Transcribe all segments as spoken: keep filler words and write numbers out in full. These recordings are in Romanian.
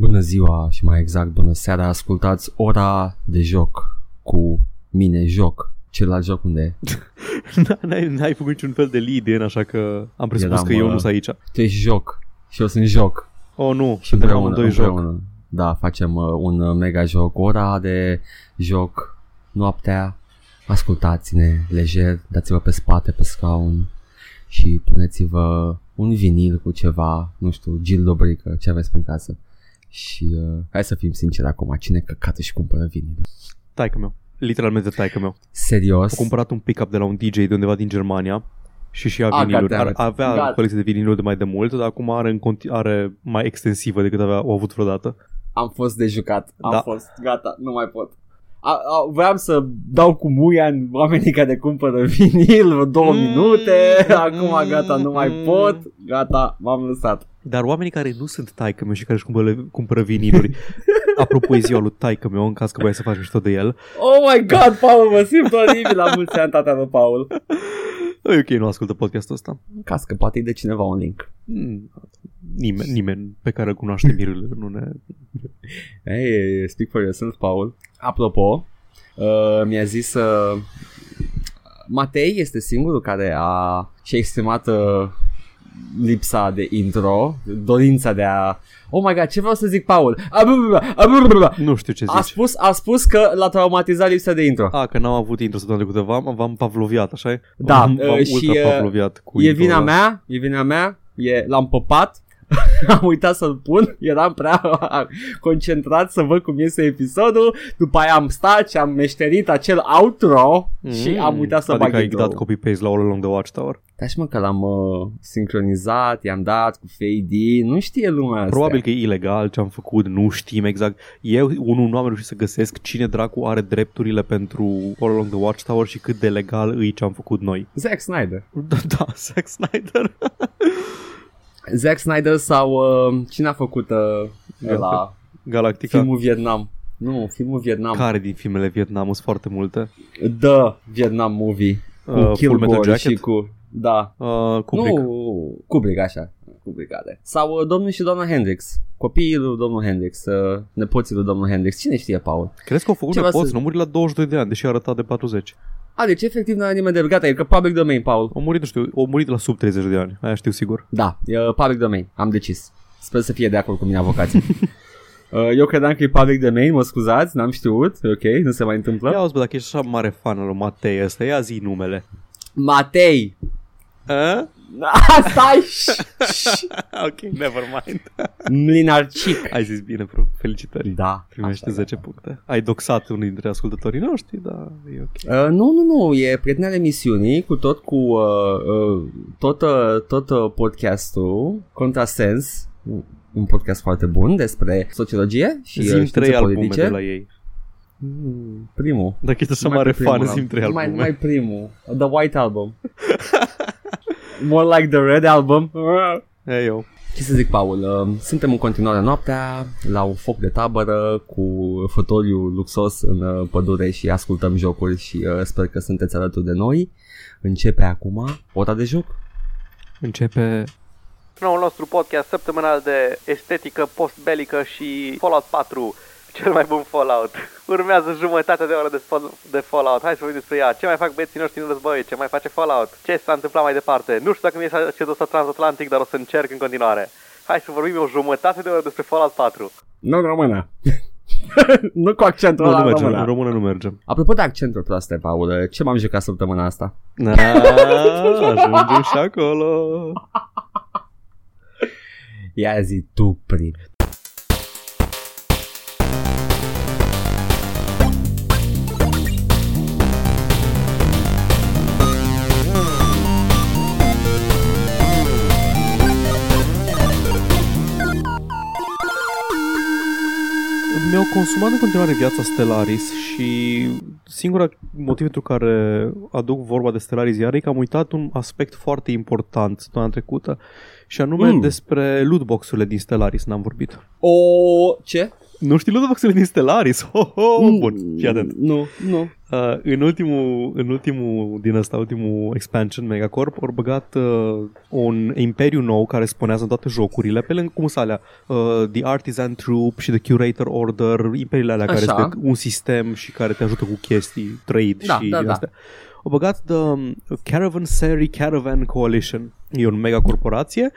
Bună ziua și mai exact bună seara, ascultați Ora de Joc cu mine, Joc. Celălalt joc unde e? N-ai făcut niciun fel de lead-in, așa că am presupus că eu nu sunt aici. Tu ești Joc și eu sunt Joc. Oh, nu, suntem amândoi Joc. Da, facem un mega joc, Ora de Joc, noaptea. Ascultați-ne lejer, dați-vă pe spate, pe scaun și puneți-vă un vinil cu ceva, nu știu, gildobrică, ce aveți prin casă. Și uh, hai să fim sinceri acum, cine căcată și cumpără vinil? Taică meu, literalmente taică meu. Serios? A cumpărat un pick-up de la un D J de undeva din Germania și și ia ah, viniluri. Ar, avea God. colecție de viniluri de mai de mult, dar acum are, în continu- are mai extensivă decât avea, o avut vreodată. Am fost de jucat, am da. fost, gata, nu mai pot. A, a, vreau să dau cu muia în oamenii care cumpără vinil vreo două mm, minute, mm, acum gata, nu mai mm, pot, gata, m-am lăsat. Dar oamenii care nu sunt taică-meu și care își cumpără, cumpără viniluri, apropo e ziua lui taică-meu, în caz că voiai să faci mișto de el. Oh my god, Paul, mă simt oribil, la mulți ani, tata lui Paul. E ok, nu ascultă podcastul ăsta. În caz că poate de cineva un link. Mm, nimeni, nimeni pe care îl cunoaște Mirul, nu ne... Hey, speak for yourself, Paul. Apropo, uh, mi-a zis uh, Matei este singurul care a și-a exprimat uh, lipsa de intro, dorința de a... Oh my god, ce vreau să zic, Paul? Nu știu ce zici. A spus, a spus că l-a traumatizat lipsa de intro. A, că n-am avut intro săptămâna trecută, v-am, v-am pavloviat, așa-i? Da, v-am, v-am și pavloviat cu e vina mea, e vina mea, e, l-am păpat. Am uitat să-l pun, eram prea concentrat să văd cum iese episodul. După aia am stat și am meșterit acel outro mm, și am uitat să adică bag intro. Adică ai dat copy-paste la All Along the Watchtower. Dar și mă că l-am uh, sincronizat, i-am dat cu fade-in, nu știe lumea asta. Probabil că e ilegal ce am făcut, nu știm exact. Eu unul nu am reușit să găsesc cine dracu are drepturile pentru All Along the Watchtower și cât de legal e ce am făcut noi. Zack Snyder. Da, da, Zack Snyder. Zack Snyder sau uh, cine a făcut uh, la Galactica? Filmul Vietnam. Nu, filmul Vietnam. Care din filmele Vietnam? Sunt foarte multe. The Vietnam Movie. Uh, Full Metal Jacket? Și cu, da. Uh, Kubrick. Nu, Kubrick, așa. Kubrick are. Sau uh, domnul și doamna Hendrix. Copiii lui domnul Hendrix. Uh, nepoții lui domnul Hendrix. Cine știe, Paul? Crezi că au făcut nepoți? Să... Nu muri la douăzeci și doi de ani, deși a arătat de patruzeci. A, deci efectiv n-a nimeni de... Gata, e că public domain, Paul. O murit, nu știu, o murit la sub treizeci de ani, aia știu sigur. Da, e public domain, am decis. Sper să fie de acord cu mine avocații. Eu credeam că e public domain, mă scuzați, n-am știut, ok, nu se mai întâmplă. Ia auzi, bă, dacă ești așa mare fan al lui Matei ăsta, ia zi numele. Matei! A? Stai! Ok, never mind. Mlinarcic. Ai zis bine, bro. Felicitări. Da. Primește zece da. puncte. Ai doxat unul dintre ascultătorii noștri, dar e ok. uh, Nu, nu, nu, e prietenea emisiunii. Cu tot cu uh, uh, tot, uh, tot uh, podcastul Contrasens. Un podcast foarte bun despre sociologie și Zim trei albume politice. De la ei mm, primul. Dacă ești așa mare fan, Zim trei albume. Mai, mai primul, The White Album. More like the Red Album. Hey, yo. Ce să zic, Paul? Suntem în continuare noaptea la un foc de tabără cu fotoliu luxos în pădure și ascultăm jocuri și sper că sunteți alături de noi. Începe acum Ora de Joc. Începe noul nostru podcast săptămânal de estetică postbelică și Fallout patru, cel mai bun Fallout. Urmează jumătatea de oră de, sp- de Fallout. Hai să vorbim despre ea. Ce mai fac băieții noștri în război? Ce mai face Fallout? Ce s-a întâmplat mai departe? Nu știu dacă mi iese acest dosar transatlantic, dar o să încerc în continuare. Hai să vorbim o jumătate de oră despre Fallout patru. Nu în română. Nu cu accentul ăla în română. În română nu mergem. Apropo de accentul proaste, Paul, ce m-am jucat săptămâna asta? Ajungem și acolo. Ia zi tu, prim. Mi-au consumat în continuare viața Stellaris și singura motiv pentru care aduc vorba de Stellaris iar e că am uitat un aspect foarte important săptămâna trecută și anume mm. despre lootbox-urile din Stellaris n-am vorbit. O, ce? Nu știi lootboxurile din Stellaris? Ho, ho, mm, bun, fii atent. Nu, nu. Uh, în, ultimul, în ultimul din ăsta, ultimul expansion Megacorp, au băgat uh, un imperiu nou care spunează în toate jocurile, pe lângă cum sunt alea, uh, The Artisan Troop și The Curator Order, imperiile alea. Așa. Care sunt un sistem și care te ajută cu chestii, trade da, și da, din astea. Da. Au băgat The Caravan Series Caravan Coalition. E o mega corporație.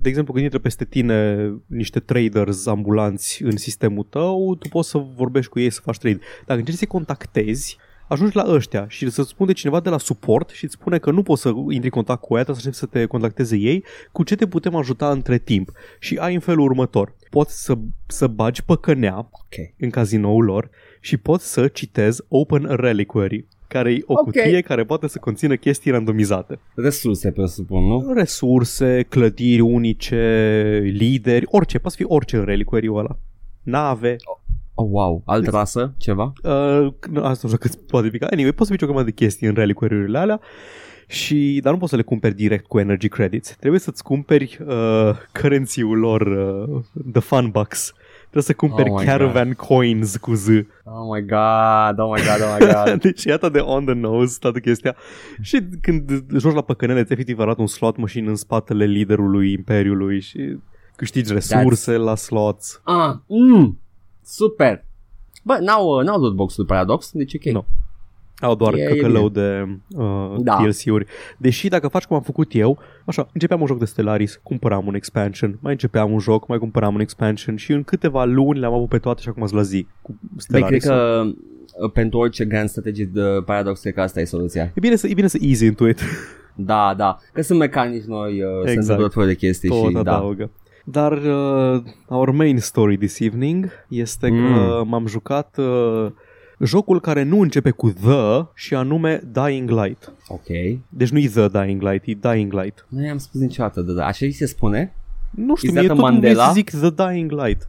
De exemplu, când intră peste tine niște traders ambulanți în sistemul tău, tu poți să vorbești cu ei, să faci trade. Dacă încerci să-i contactezi, ajungi la ăștia și să-ți spune cineva de la suport și îți spune că nu poți să intri în contact cu ei, trebuie să începi să te contacteze ei, cu ce te putem ajuta între timp. Și ai în felul următor: poți să, să bagi păcănea, okay, în cazinoul lor și poți să citezi Open Reliquary, care e o okay. cutie care poate să conțină chestii randomizate. Resurse, presupun, nu? Resurse, clădiri unice, lideri, orice, poate să fie orice în reliquary-ul ăla. Nave. Oh, wow, altă rasă, ceva? Uh, asta nu știu că poate pica. Anyway, poți să pici o grămadă de chestii în reliquary-urile alea. Și, dar nu poți să le cumperi direct cu energy credits. Trebuie să-ți cumperi uh, currency-ul lor, uh, the fun bucks. Trebuie să cumperi oh caravan god. coins cu Z. Oh my god, oh my god, oh my god. Deci iată de on the nose toată chestia. Și când joci la păcănele, efectiv arată un slot machine în spatele liderului imperiului și câștigi resurse That's... la slots. Ah, mm, super. Bă, n-au, n-au lootbox-ul paradox, deci ok. No. Au doar e, căcălău e de uh, da. D L C-uri. Deși dacă faci cum am făcut eu, așa, începeam un joc de Stellaris, cumpăram un expansion, mai începeam un joc, mai cumpăram un expansion și în câteva luni le-am avut pe toate și acum ați la zi cu Stellaris. Cred că pentru orice grand strategy de paradox, cred că asta e soluția. E bine să, e bine să easy into it. Da, da, că sunt mecanici noi, uh, exact. Sunt tot felul de chestii. Tot și adaugă. Da. Dar uh, our main story this evening este mm. că m-am jucat... Uh, jocul care nu începe cu The și anume Dying Light. Ok. Deci nu e The Dying Light, e Dying Light. Nu i-am spus niciodată The Dying. Așa se spune? Nu știu, mie tot Mandela? Nu să zic The Dying Light.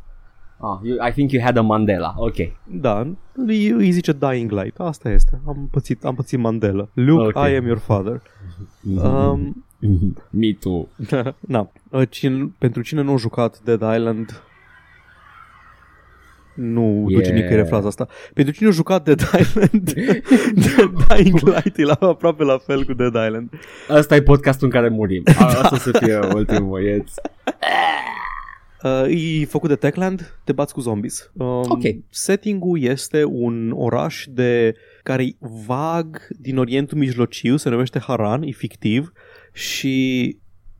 Ah, you, I think you had a Mandela, ok. Da, îi, îi zice Dying Light, asta este. Am pățit, am pățit Mandela. Luke, okay. I am your father. um, Me too. Na. Cine, pentru cine nu a jucat Dead Island... Nu yeah. duce nicăieri fraza asta. Pentru cine a jucat Dead Island, Dying Light e la, aproape la fel cu Dead Island. Asta e podcastul în care murim. Da. Asta să fie ultimul. uh, E făcut de Techland, te bați cu zombies. um, okay. Setting-ul este un oraș de care-i vag din Orientul Mijlociu. Se numește Haran, e fictiv. Și...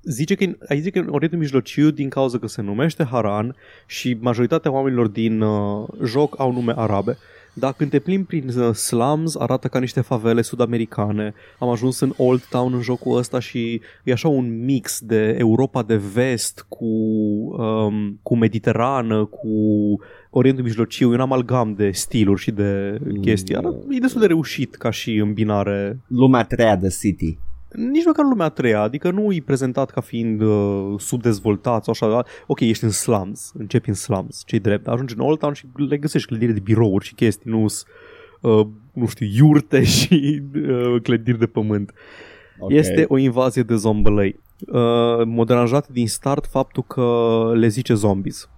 Zice că, ai zice că în Orientul Mijlociu, din cauza că se numește Haran și majoritatea oamenilor din uh, joc au nume arabe. Dar când te plimbi prin uh, slums, arată ca niște favele sud-americane. Am ajuns în Old Town în jocul ăsta și e așa un mix de Europa de vest cu, um, cu Mediterană, cu Orientul Mijlociu. E un amalgam de stiluri și de chestii. Arată, e destul de reușit ca și îmbinare. Lumea treia de City. Nici măcar lumea a treia, adică nu e prezentat ca fiind uh, subdezvoltat sau așa, dar, ok, ești în slums, începi în slums, ce-i drept, ajungi în Old Town și le găsești clădiri de birouri și chestii, nu uh, nu știu, iurte și uh, clădiri de pământ. Okay. Este o invazie de zombelei, uh, m-a deranjat din start faptul că le zice zombies.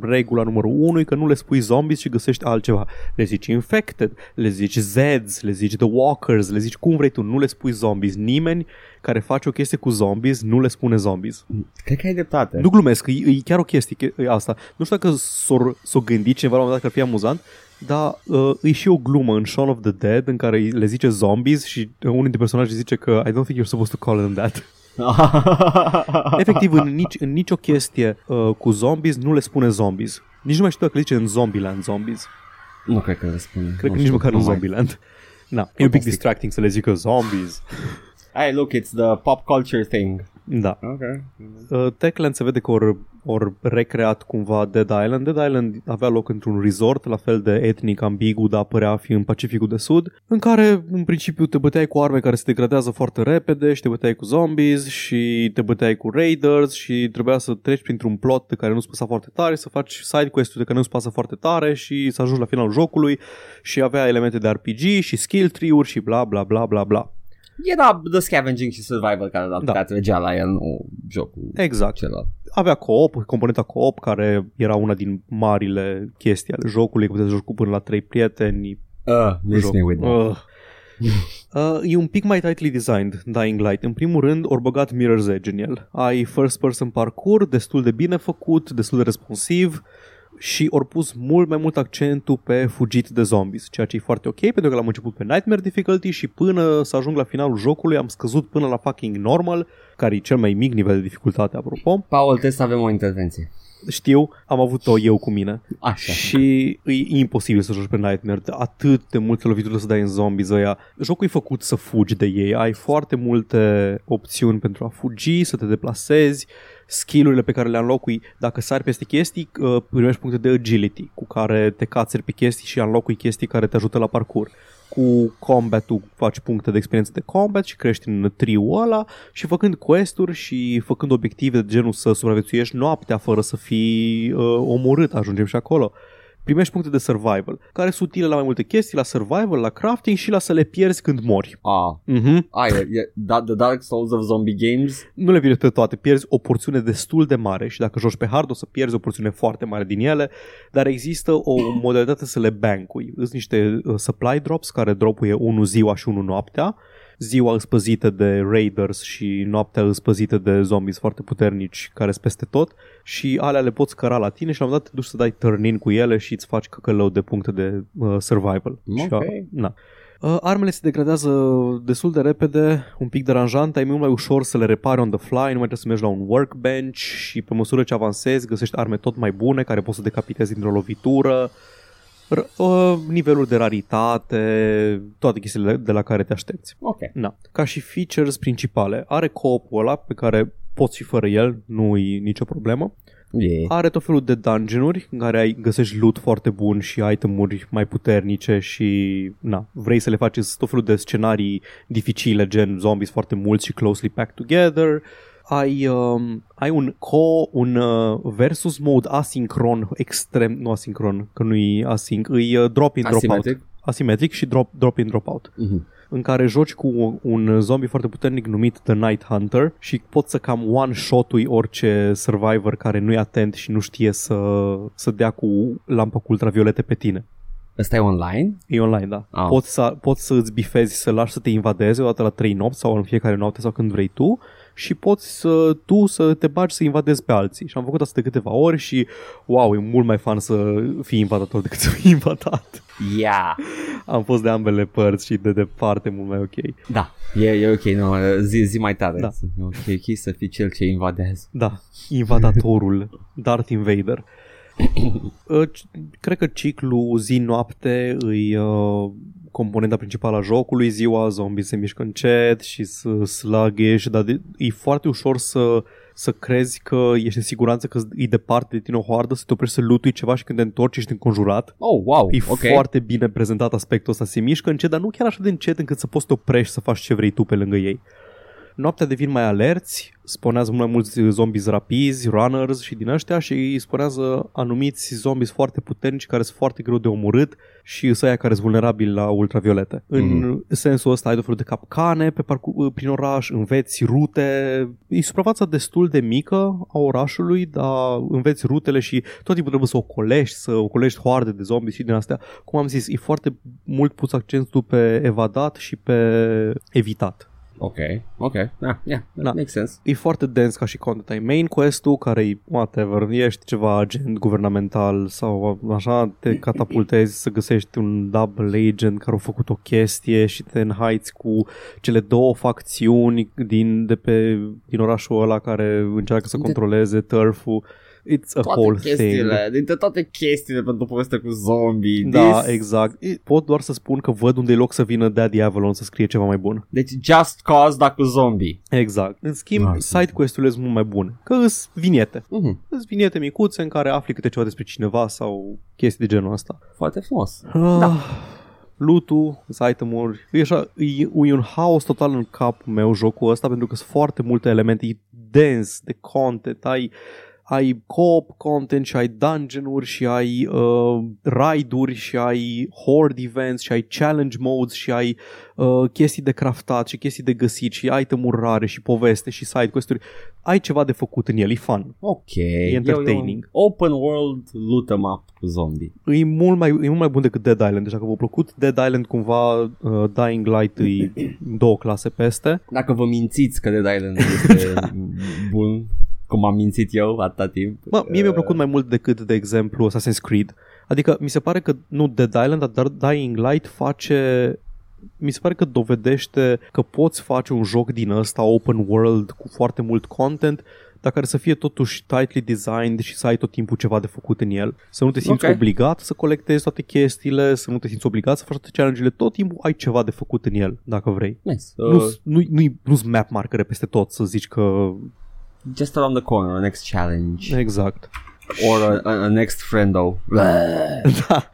Regula numărul unu e că nu le spui zombies și găsești altceva. Le zici infected, le zici zeds, le zici the walkers, le zici cum vrei tu, nu le spui zombies. Nimeni care face o chestie cu zombies nu le spune zombies. Cred că ai dreptate. Nu glumesc, e, e chiar o chestie asta. Nu știu dacă s-o, s-o gândi cineva la un moment dat că ar fi amuzant, dar uh, e și o glumă în Shaun of the Dead în care le zice zombies și unul dintre personaje zice că I don't think you're supposed to call them that. Efectiv, în, nici, în nicio chestie uh, cu zombies nu le spune zombies. Nici nu mai știu dacă le zice în Zombieland zombies. Nu cred că le spune. Cred că nici măcar în Zombieland. Na, e un pic distracting să le zică zombies. Hey, look, it's the pop culture thing. Da. Okay. Uh, Techland se vede că or, or recreat cumva Dead Island. Dead Island avea loc într-un resort, la fel de etnic, ambigu, dar părea a fi în Pacificul de Sud, în care în principiu te băteai cu arme care se degradează foarte repede și te băteai cu zombies și te băteai cu raiders și trebuia să treci printr-un plot de care nu-ți păsa foarte tare, să faci side quest-uri de care nu-ți pasă foarte tare și să ajungi la finalul jocului și avea elemente de R P G și skill tree-uri și bla bla bla bla bla. Era The Scavenging și Survival care dat, da. Trecea la el, nu jocul exact. Celălalt. Avea co-op, componenta co-op care era una din marile chestii ale jocului, puteți să joci cu până la trei prieteni. Uh, miss me with uh. Uh, e un pic mai tightly designed Dying Light. În primul rând, ori băgat Mirror's Edge în el. Ai first person parkour destul de bine făcut, destul de responsiv și ori pus mult mai mult accentul pe fugit de zombies, ceea ce e foarte ok, pentru că l-am început pe Nightmare Difficulty și până să ajung la finalul jocului am scăzut până la fucking Normal, care e cel mai mic nivel de dificultate, apropo. Paul, trebuie să avem o intervenție. Știu, am avut-o eu cu mine. Așa. Și e imposibil să joci pe Nightmare, atât de multe lovituri să dai în zombies ăia. Jocul e făcut să fugi de ei, ai foarte multe opțiuni pentru a fugi, să te deplasezi. Skill-urile pe care le înlocui, dacă sari peste chestii, primești puncte de agility cu care te cațeri pe chestii și înlocui chestii care te ajută la parcurs. Cu combat-ul faci puncte de experiență de combat și crești în triul ăla și făcând quest-uri și făcând obiective de genul să supraviețuiești noaptea fără să fii uh, omorât, ajungem și acolo. Primești puncte de survival, care sunt utile la mai multe chestii, la survival, la crafting și la să le pierzi când mori. Ah, mm-hmm. Ai, e, da, The Dark Souls of Zombie Games? Nu le pierzi pe toate, pierzi o porțiune destul de mare și dacă joci pe hard o să pierzi o porțiune foarte mare din ele, dar există o modalitate să le bancui. Sunt niște supply drops, care dropuie unul ziua și unul noaptea. Ziua îți păzită de raiders și noaptea îți păzită de zombies foarte puternici care sunt peste tot și alea le poți căra la tine și la un moment dat te duci să dai turn-in cu ele și îți faci căcălău de puncte de uh, survival. Okay. Și, na. Uh, armele se degradează destul de repede, un pic deranjant, ai mult mai ușor să le repari on the fly, nu mai trebuie să mergi la un workbench și pe măsură ce avansezi găsești arme tot mai bune care poți să decapitezi dintr-o lovitură. Niveluri de raritate, toate chestiile de la care te aștepți. Ok. Na. Ca și features principale, are co-op-ul ăla pe care poți fi fără el, nu-i nicio problemă. Yeah. Are tot felul de dungeon-uri în care ai găsești loot foarte bun și item-uri mai puternice și na, vrei să le faci tot felul de scenarii dificile, gen zombies foarte mulți și closely packed together. Ai, um, ai un co, un uh, versus mode asincron, extrem, nu asincron, că nu-i async, îi uh, drop-in, drop-out. Asimetric și drop, drop-in, drop-out. Uh-huh. În care joci cu un zombie foarte puternic numit The Night Hunter și poți să cam one-shot-ui orice survivor care nu-i atent și nu știe să, să dea cu lampa cu ultraviolete pe tine. Ăsta e online? E online, da. Ah. Poți, să, poți să îți bifezi, să lași să te invadeze o dată la trei nopți sau în fiecare noapte sau când vrei tu. Și poți să, tu să te bagi să invadezi pe alții. Și am făcut asta de câteva ori și wow, e mult mai fun să fii invadator decât să fii invadat. Yeah. Am fost de ambele părți și de departe mult mai ok. Da, e, e ok, no, zi, zi mai tare. Da. E okay, ok să fii cel ce invadează. Da, invadatorul, Darth Invader. Cred că ciclu zi-noapte îi... Uh... componenta principală a jocului, ziua zombii se mișcă încet și sluggish, dar de, e foarte ușor să, să crezi că ești în siguranță, că e departe de tine o hoardă, să te oprești să lutui ceva și când te întorci ești înconjurat. Oh, wow! E okay. Foarte bine prezentat aspectul ăsta, se mișcă încet, dar nu chiar așa de încet încât să poți să te oprești să faci ce vrei tu pe lângă ei. Noaptea devin mai alerți, spawnează mult mai mulți zombies rapizi, runners și din ăștia și îi spawnează anumiți zombies foarte puternici care sunt foarte greu de omorât și sunt aia care sunt vulnerabili la ultraviolete. Mm-hmm. În sensul ăsta ai tot felul de capcane pe parcurs, prin oraș, înveți rute, e suprafața destul de mică a orașului, dar înveți rutele și tot timpul trebuie să ocolești, să ocolești hoarde de zombies și din astea. Cum am zis, e foarte mult pus accentul pe evadat și pe evitat. Ok, ok, da, yeah, that da. Makes sense. E foarte dens ca și content, ai main quest-ul care-i whatever, ești ceva agent guvernamental sau așa, te catapultezi să găsești un double agent care a făcut o chestie și te înhaiți cu cele două facțiuni din, de pe, din orașul ăla care încearcă să controleze turf-ul. It's a toate whole chestiile, thing. Dintre toate chestiile pentru poveste cu zombie. Da, this... exact. Pot doar să spun că văd unde e loc să vină Daddy Avalon să scrie ceva mai bun. Deci Just Cause, dar cu zombie. Exact. În schimb, no, side quest-urile sunt mult mai bune. Că îs viniete. Uh-huh. Îs viniete micuțe în care afli câte ceva despre cineva sau chestii de genul ăsta. Foarte frumos. Ah. Da. Loot-ul, item-uri, e, așa, e, e un haos total în capul meu jocul ăsta pentru că sunt foarte multe elemente, e dens de content, ai ai co-op content și ai dungeon-uri și ai uh, raid-uri și ai horde events și ai challenge modes și ai uh, chestii de craftat și chestii de găsit și item-uri rare și poveste și side quest-uri. Ai ceva de făcut în el, e fun. Ok. E entertaining. Eu, eu, open world loot 'em up cu zombie. E mult mai, e mult mai bun decât Dead Island, așa că v-a plăcut Dead Island cumva, uh, Dying Light e două clase peste. Dacă vă mințiți că Dead Island este bun, cum am mințit eu atâta timp. Mă, mie mi-a plăcut mai mult decât, de exemplu, Assassin's Creed. Adică mi se pare că, nu Dead Island, dar Dying Light face... Mi se pare că dovedește că poți face un joc din ăsta open world cu foarte mult content, dar care să fie totuși tightly designed și să ai tot timpul ceva de făcut în el. Să nu te simți okay. obligat să colectezi toate chestiile, să nu te simți obligat să faci toate challenge-urile, tot timpul ai ceva de făcut în el, dacă vrei. Nice. Uh... Nu, nu, nu-ți map markere peste tot să zici că... Just around the corner, the next challenge. Exact. Or a, a next friendo. Da.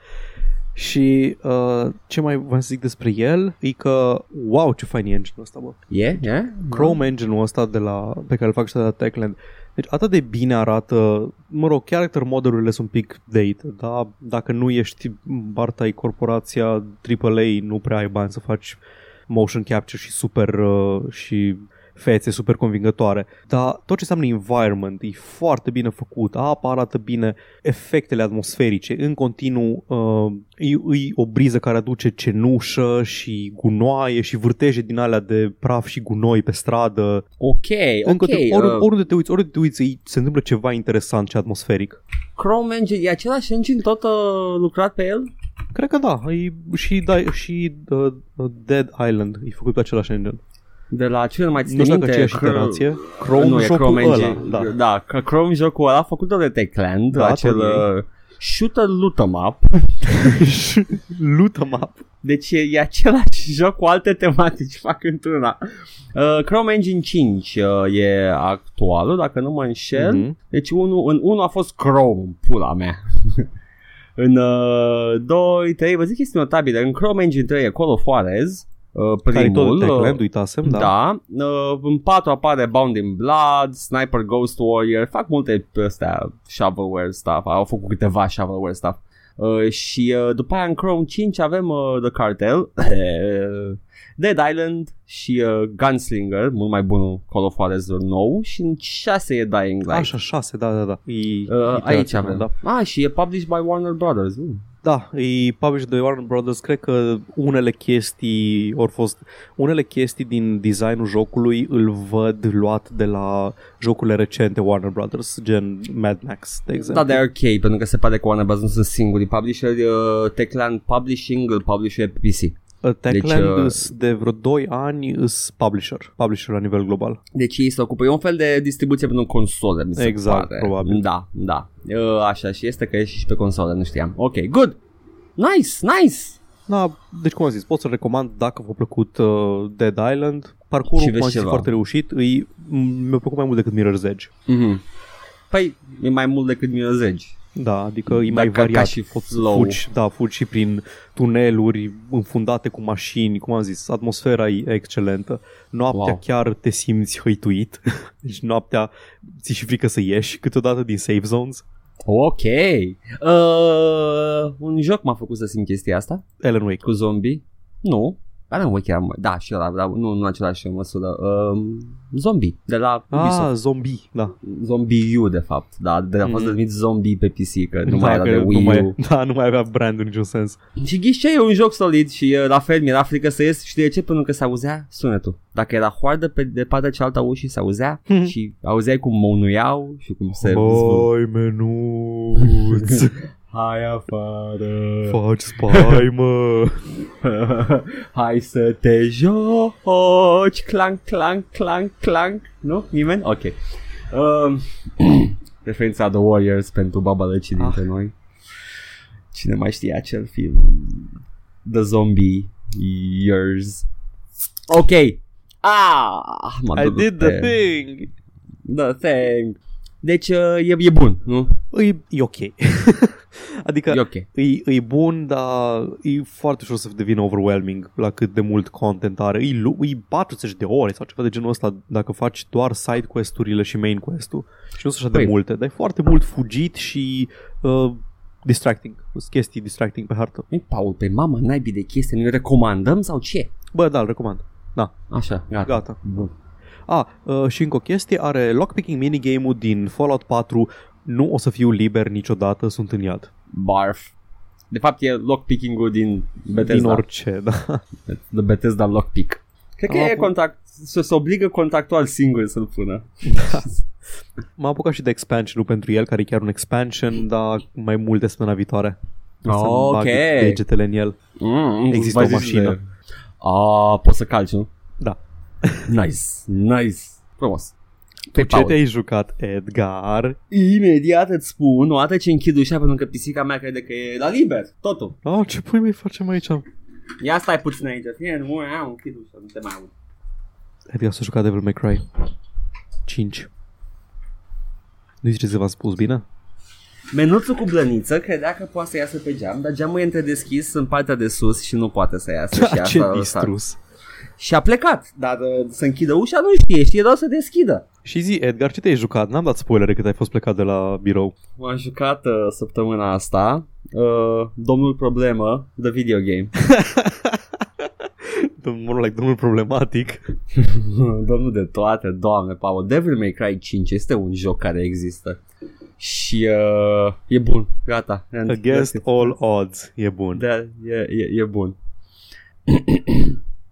Și uh, ce mai v-am să zic despre el e că, wow, ce fain e engine-ul ăsta, bă. Yeah, yeah. Chrome Engine-ul ăsta de la, pe care îl fac ăștia de la Techland. Deci atât de bine arată, mă rog, character model-urile sunt un pic dated, dar dacă nu ești barta-i corporația A A A, nu prea ai bani să faci motion capture și super uh, și... fețe super convingătoare, dar tot ce înseamnă environment e foarte bine făcut, apa arată bine, efectele atmosferice, în continuu uh, e, e o briză care aduce cenușă și gunoaie și vârteje din alea de praf și gunoi pe stradă. Ok, în ok. Ori, uh... oriunde te uiți, oriunde te uiți, se întâmplă ceva interesant și atmosferic. Chrome Engine, e același engine tot uh, lucrat pe el? Cred că da, e, și, da, și uh, Dead Island e făcut pe același engine. De la cel mai ține minte Chrome, Chrome jocul ăla, da. Da, Chrome jocul ăla făcut de Techland, da, acel uh, shooter loot'em up. Loot'em up. Deci e, e același joc cu alte tematici, fac într-una. uh, Chrome Engine cinci uh, e actualul, dacă nu mă înșel. Mm-hmm. Deci unul, în unul a fost Chrome, pula mea. În uh, doi, trei, vă zic chestii notabile. În Chrome Engine trei e Call of Juarez, primul, Techland, uitasem, da. Da. În patru apare Bound in Blood, Sniper Ghost Warrior, fac multe astea shovelware stuff, au făcut câteva shovelware stuff. Uh, și uh, după aia în Chrome cinci avem uh, The Cartel, Dead Island și uh, Gunslinger, mult mai bunul Call of Juarez nou, și în șase e Dying Light. Așa, șase, da, da, da. E, uh, aici avem. Da. Ah, și e published by Warner Brothers. Uh. Da, e published de Warner Brothers, cred că unele chestii or fost, unele chestii din designul jocului îl văd luat de la jocurile recente Warner Brothers, gen Mad Max, de exemplu. Da, de ok, pentru că se pare că Warner Brothers nu sunt singurii publisheri, uh, Techland Publishing îl publisher pe P C. Techland deci, uh, de vreo doi ani is publisher, publisher la nivel global. Deci ei se ocupă, e un fel de distribuție pentru console, mi se exact, pare. Probabil. Da, da. Uh, așa și este că e și pe console, nu știam. Ok, good. Nice, nice. Da, deci cum am zis, pot să recomand dacă v-a plăcut uh, Dead Island. Parcursul cum am zis, foarte reușit, îi, mi-a plăcut mai mult decât Mirror's Edge. Mm-hmm. Păi, e mai mult decât Mirror's Edge. Da, adică e mai dacă, variat, și fugi, da, fugi și prin tuneluri înfundate cu mașini, cum am zis, atmosfera e excelentă. Noaptea wow. Chiar te simți hăituit, deci noaptea ți-e și frică să ieși câteodată din safe zones. Ok, uh, un joc m-a făcut să simt chestia asta. Alan Wake. Cu zombie? Nu. Alan Wake era, da, și ăla, da, nu, nu în același măsură, uh, Zombie, de la Ubisoft. Ah, Zombie, da. Zombie U, de fapt, da, de a fost mm. denumit Zombie pe P C, că nu da, mai era de Wii U. Mai, da, nu mai avea brand în niciun sens. Și ghișe, e un joc solid și uh, la fel mi-era frică să ies, știi de ce? Pentru că se auzea sunetul. Dacă era hoardă pe de partea cealaltă ușii, se auzea mm-hmm. și auzeai cum măunuiau și cum se... Băi, menuț! Hai afară, faci spaimă. Hai să te joci. Clank, clank, clank, clank. Nu? Nimeni? Ok. um, Referința The Warriors pentru babalăcii dintre ah. noi. Cine mai știe acel film? The Zombie Years. Ok. Ah, I did the thing. The thing. Deci e, e bun, nu? E, e ok. Adică e, okay. e, e bun, dar e foarte ușor să devină overwhelming la cât de mult content are. E, e patruzeci de ore sau ceva de genul ăsta dacă faci doar side quest-urile și main quest-ul. și nu sunt așa de multe, dar e foarte mult fugit și uh, distracting, chestii distracting pe hartă. Ei, Paul, pe mamă naibii de chestii, noi recomandăm sau ce? Bă, da, îl recomand. Da. Așa, gata. gata. Bun. A, uh, și încă o chestie, are lockpicking minigame-ul din Fallout patru, nu o să fiu liber niciodată, sunt în iad. Barf. De fapt e lockpicking-ul din Bethesda. Din orice, da. The Bethesda lockpick. Cred că e contact, se, se obligă contractual singur să-l pună. Da. M-am apucat și de expansion-ul pentru el, care e chiar un expansion, dar mai mult de săptămâna viitoare. Oh, ok. Degetele în el. Mm, există o mașină. Ah, poți să calci, nu? Da. Nice, nice. Frumos. Pe ce te-ai jucat, Edgar? Imediat îți spun, o dată ce închid ușa, pentru că pisica mea crede că e la liber, totul. Oh, ce pui mai facem aici? Ia stai puțin aici, fie, nu mai am, închid ușa, nu te mai aud. Edgar s-a jucat Devil May Cry cinci. Nu ziceți că v-am spus bine? Menuțul cu blăniță credea că poate să iasă pe geam, dar geamul e întredeschis în partea de sus și nu poate să iasă. Da, și asta ce distrus. Și a plecat, dar uh, să închidă ușa nu știe, știe doar să deschidă. Și zi, Edgar, ce te-ai jucat? N-am dat spoilere cât ai fost plecat de la birou. M-am jucat uh, săptămâna asta, uh, Domnul Problemă, the video game. Domnul, like, domnul problematic. Domnul de toate, doamne, Paul. Devil May Cry cinci este un joc care există. Și uh, e bun, gata. And Against all odds, e bun. Da, e, e, e bun.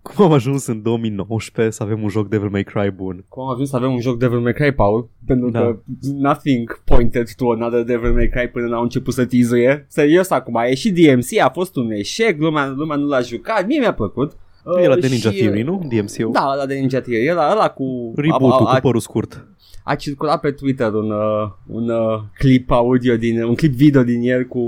Cum am ajuns în două mii nouăsprezece să avem un joc Devil May Cry bun? Cum am ajuns să avem un joc Devil May Cry, Paul? Pentru da. Că nothing pointed to another Devil May Cry până n-au început să teazuie. Serios acum, a ieșit D M C, a fost un eșec, lumea, lumea nu l-a jucat, mie mi-a plăcut. E la de Ninja Theory, nu? D M C-ul. Da, ăla de Ninja Theory, ăla, ăla cu... Reboot-ul, a, a, cu părul scurt. A circulat pe Twitter un, uh, un uh, clip audio, din, un clip video din el cu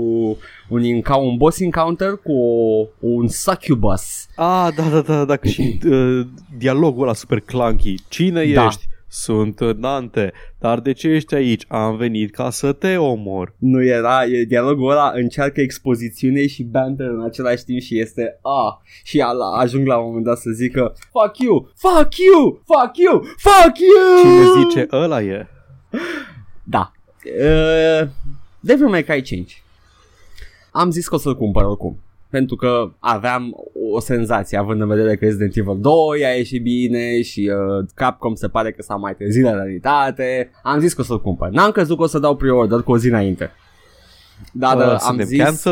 un, inca- un boss encounter cu o, un succubus. Ah, da, da, da, dacă și uh, dialogul ăla super clunky. Cine da. Ești? Sunt Dante. Dar de ce ești aici? Am venit ca să te omor. Nu era, e dialogul ăla, încearcă expozițiune și banter în același timp și este a. Și a, la, ajung la un moment dat să zică fuck you, fuck you, fuck you, fuck you. Cine zice ăla e? Da. uh, Devil May Cry cinci. Am zis că o să-l cumpăr oricum, pentru că aveam o senzație, având în vedere că Resident Evil doi a ieșit bine și uh, Capcom se pare că s-a mai trezit la realitate. Am zis că o să-l cumpăr. N-am crezut că o să dau pre-order cu o zi înainte. Dar uh, am, zis,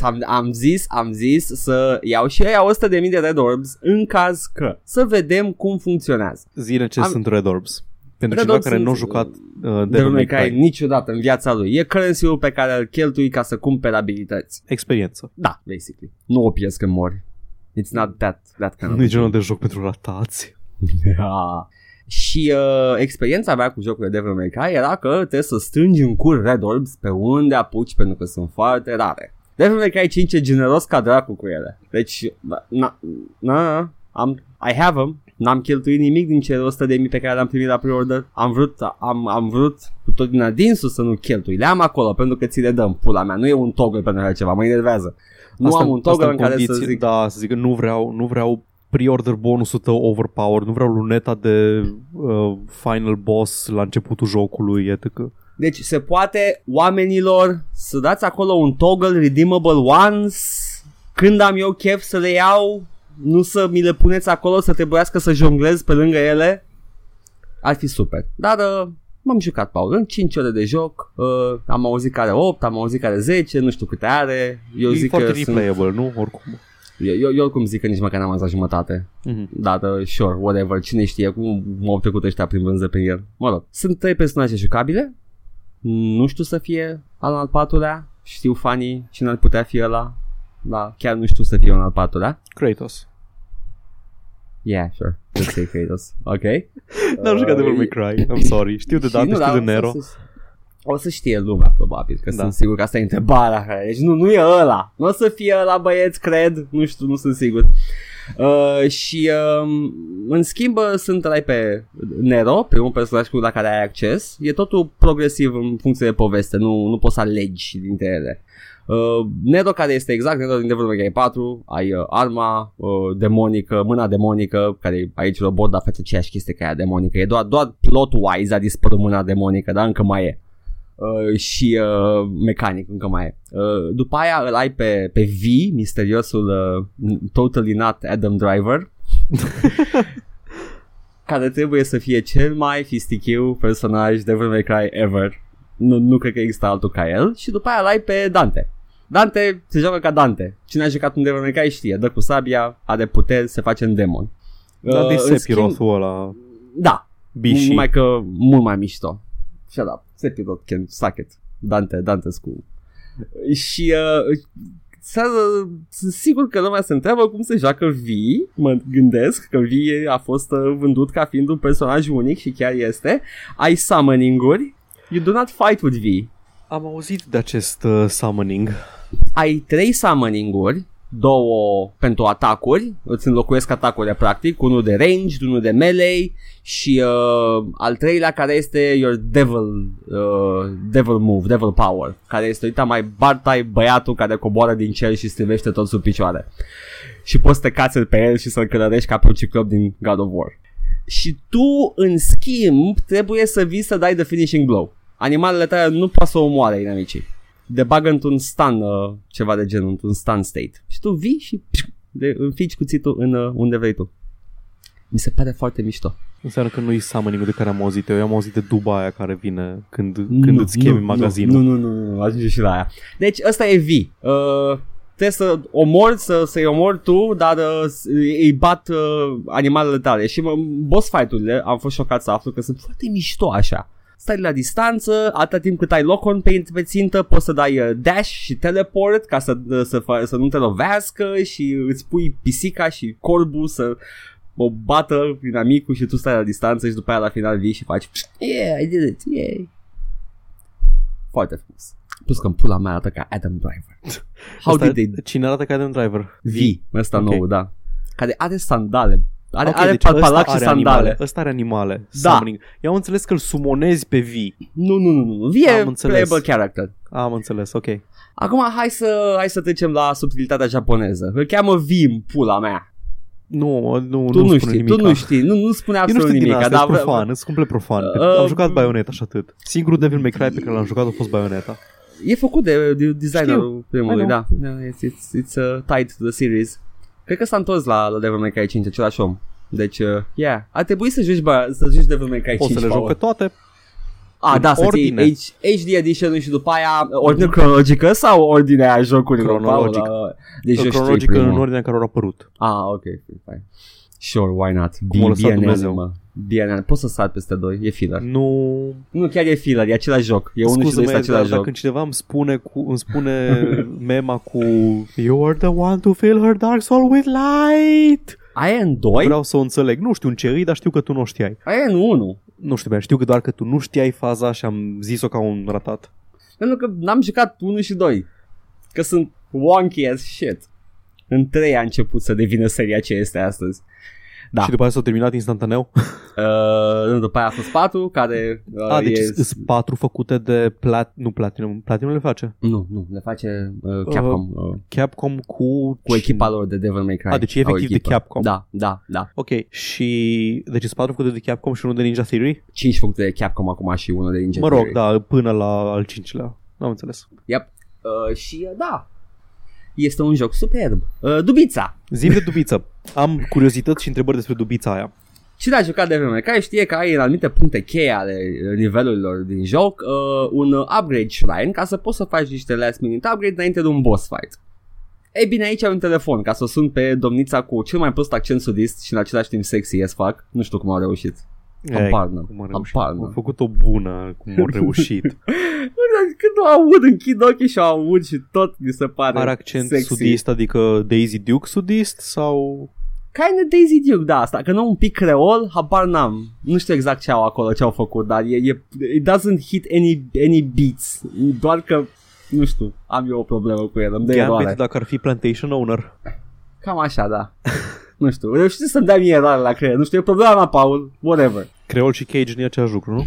am, am zis am zis să iau și iau o sută de mii de Red Orbs în caz că. Să vedem cum funcționează. Zile ce am... sunt Red Orbs. Pentru cineva care nu a jucat uh, Devil May Cry niciodată în viața lui, e currency-ul pe care îl cheltui ca să cumperi abilități. Experiență. Da, basically. Nu o pierzi când mori. It's not that, that kind of... Nu e genul de joc pentru ratați. Da. Și uh, experiența mea cu jocul de Devil May Cry era că trebuie să strângi în cur Red Orbs pe unde apuci, pentru că sunt foarte rare. Devil May Cry cinci e generos ca dracu cu ele. Deci, na, na, am, I have them. N-am cheltuit nimic din cele o sută de mii pe care le-am primit la pre-order. Am vrut, am, am vrut cu tot din adinsul să nu cheltui. Le am acolo pentru că ți le dăm, pula mea. Nu e un toggle pentru așa ceva, mă enervează. Nu asta, am un toggle în care să zic, da, să zic că nu vreau, nu vreau pre-order bonusul tău overpower, nu vreau luneta de uh, final boss la începutul jocului, et cetera. Deci se poate, oamenilor, să dați acolo un toggle redeemable once când am eu chef să le iau. Nu să mi le puneți acolo, să trebuiască să jonglez pe lângă ele. Ar fi super. Dar uh, m-am jucat, Paul, în cinci ore de joc. uh, Am auzit că are opt, am auzit că are zece, nu știu câte are. Eu e zic foarte că replayable, sunt... nu? Oricum eu, eu, eu oricum zic că nici măcar n-am ajuns la jumătate. Mm-hmm. Dar uh, sure, whatever, cine știe cum m-au trecut ăștia prin vânză prin el. Mă rog, sunt trei personaje jucabile. Nu știu să fie al, al patrulea. Știu fanii cine ar putea fi ăla. Da, chiar nu știu să fie un al patrulea. Kratos. Yeah, sure. Let's say Kratos. Ok. N-am jucat Devil May Cry. I'm sorry. Știu de Dante, știu de Nero. O să știe lumea, probabil, că da. Sunt sigur că asta e întrebarea care... Deci nu, nu e ăla. Nu o să fie ăla, băieți, cred. Nu știu, nu sunt sigur. Uh, și uh, în schimb sunt rai pe Nero, primul personaj cu la care ai acces. E totul progresiv în funcție de poveste. Nu, nu poți să alegi dintre ele. Uh, Nero, care este exact Nero din Devil May Cry patru. Ai uh, arma uh, demonică, mâna demonică, care aici robot, dar face aceeași chestie ca aia demonică. E doar, doar plot-wise a dispărut mâna demonică, dar încă mai e. Uh, și uh, mecanic încă mai e. Uh, după aia îl ai pe, pe V, misteriosul uh, totally not Adam Driver, care trebuie să fie cel mai fistichiu personaj Devil May Cry ever. Nu, nu cred că există altul ca el. Și după aia îl ai pe Dante. Dante se joacă ca Dante. Cine a jucat un Devil May Cry știe, dă cu sabia, are puteri, se face în demon. Dar de Sephiroth-ul ăla. Da, Bishi. Numai că mult mai mișto. Shut up, Sephiroth can suck it, Dante, Dantescu. Și uh, sunt sigur că lumea se întreabă cum se joacă V. Mă gândesc că V a fost vândut ca fiind un personaj unic și chiar este. Ai summoning-uri. You do not fight with V. Am auzit de acest uh, summoning. Ai trei summoning-uri. Două pentru atacuri, îți înlocuiesc atacurile practic, unul de range, unul de melee și uh, al treilea care este your devil uh, devil move, devil power, care este, uita, mai bartai băiatul care coboară din cer și strivește tot sub picioare și poți să te cațări pe el și să-l cărărești ca pe un ciclop din God of War. Și tu, în schimb, trebuie să vii să dai the finishing blow. Animalele tale nu poate să omoare inamicii. De bagă într-un stun, uh, ceva de genul, într-un stun state. Și tu vii și pș, de, înfici cuțitul în uh, unde vrei tu. Mi se pare foarte mișto. Înseamnă că nu-i summoning de care am auzit eu. Eu am auzit de duba aia care vine când, când nu, îți chemi nu, magazinul. Nu, nu, nu, nu, ajunge și la aia. Deci ăsta e V. Uh, trebuie să omori, să, să-i omori tu, dar uh, îi bat uh, animalele tale. Și mă, boss fight-urile, am fost șocat să aflu că sunt foarte mișto așa. Stai la distanță, atât timp cât ai lock-on pe, pe țintă, poți să dai dash și teleport ca să, să, să nu te lovească și îți pui pisica și corbul să o bată inamicul și tu stai la distanță și după aia la final vii și faci yeah, I did it, yeah. Foarte frumos. Plus că în pula mea arată ca Adam Driver. How did they... Cine arată ca Adam Driver? V, ăsta okay. Nou, da. Care are sandale. Are, okay, are deci palpalac și sandale. Ăsta are animale. Da. Eu am înțeles că îl sumonezi pe V. Nu, nu, nu, nu. V e playable character. Am înțeles, ok. Acum hai să, hai să trecem la subtilitatea japoneză. Îl cheamă V în pula mea. Nu, nu, tu nu, nu știi, nimica. Tu nu știi, nu, nu spune absolut nimic. Eu nu știu din asta, dar... profan, îți cumple profan. Uh, am jucat Bayonetta și atât. Singurul Devil May Cry pe care l-am jucat a fost Bayonetta. E făcut de, de designerul primului, da. It's, it's, it's uh, tied to the series. Cred că s-a întors la, la Devil May Cry cinci, același om. Deci, uh, yeah, ar trebui să joci, ba, să joci Devil May Cry cinci. O să le joc pe toate. A, da, să ții H D Edition și după aia ordine cronologică sau ordinea jocurilor? Cronologică. Deci cronologică în ordinea în care au apărut. Ah, ok, fine. Sure, why not? Bine, poți să sar peste doi, e filler. Nu, nu chiar e filler, e același joc. E unul și doi este același joc. Când cineva îmi spune, cu, îmi spune mema cu You are the one to fill her dark soul with light. Aia în doi? Vreau să o înțeleg. Nu știu în ce ri, dar știu că tu nu știai. Aia în unu. Nu știu, bine, știu că doar că tu nu știai faza și am zis-o ca un ratat. Pentru că n-am jucat unu și doi. Că sunt wonky as shit. În trei a început să devină seria ce este astăzi. Da. Și după aia s-a terminat instantaneu? Uh, după aia a fost patru, care... Uh, a, deci sunt e... patru făcute de... Plat... Nu, Platinum. Platinum le face? Nu, nu. Le face uh, Capcom. Uh, Capcom cu... Cu echipa lor de Devil May Cry. A, deci efectiv de Capcom. Da, da, da. Ok. Și... Deci sunt patru făcute de Capcom și unul de Ninja Theory? Cinci făcute de Capcom acum și unul de Ninja Theory. Mă rog, Theory. Da, până la al cincilea. N-am înțeles. Yep. Uh, și uh, da... Este un joc superb. Uh, Dubița. Zi de Dubiță. Am curiozități și întrebări despre Dubița aia. Cine a jucat de vreme? Care știe că ai în anumite puncte cheie ale nivelurilor din joc uh, un upgrade shrine ca să poți să faci niște last minute upgrade înainte de un boss fight. Ei bine, aici am un telefon ca să o sun pe domnița cu cel mai prost accent sudist și în același timp sexy as fuck. Nu știu cum au reușit. Amparnă. Amparnă. Am făcut o bună cum au reușit. Când o aud, închid ochii și o aud și tot mi se pare. Are accent sexy. Sudist, adică Daisy Duke sudist sau... kind of Daisy Duke, da, asta, că nu un pic creol, habar n-am. Nu știu exact ce au acolo, ce au făcut, dar e, e, it doesn't hit any, any beats, doar că, nu știu, am eu o problemă cu el, îmi dă eroare. Dacă ar fi plantation owner. Cam așa, da. Nu știu, reușiți să-mi dea mie eroare la creier, nu știu, e problema mea, Paul, whatever. Creol și Cajun e același lucru, nu?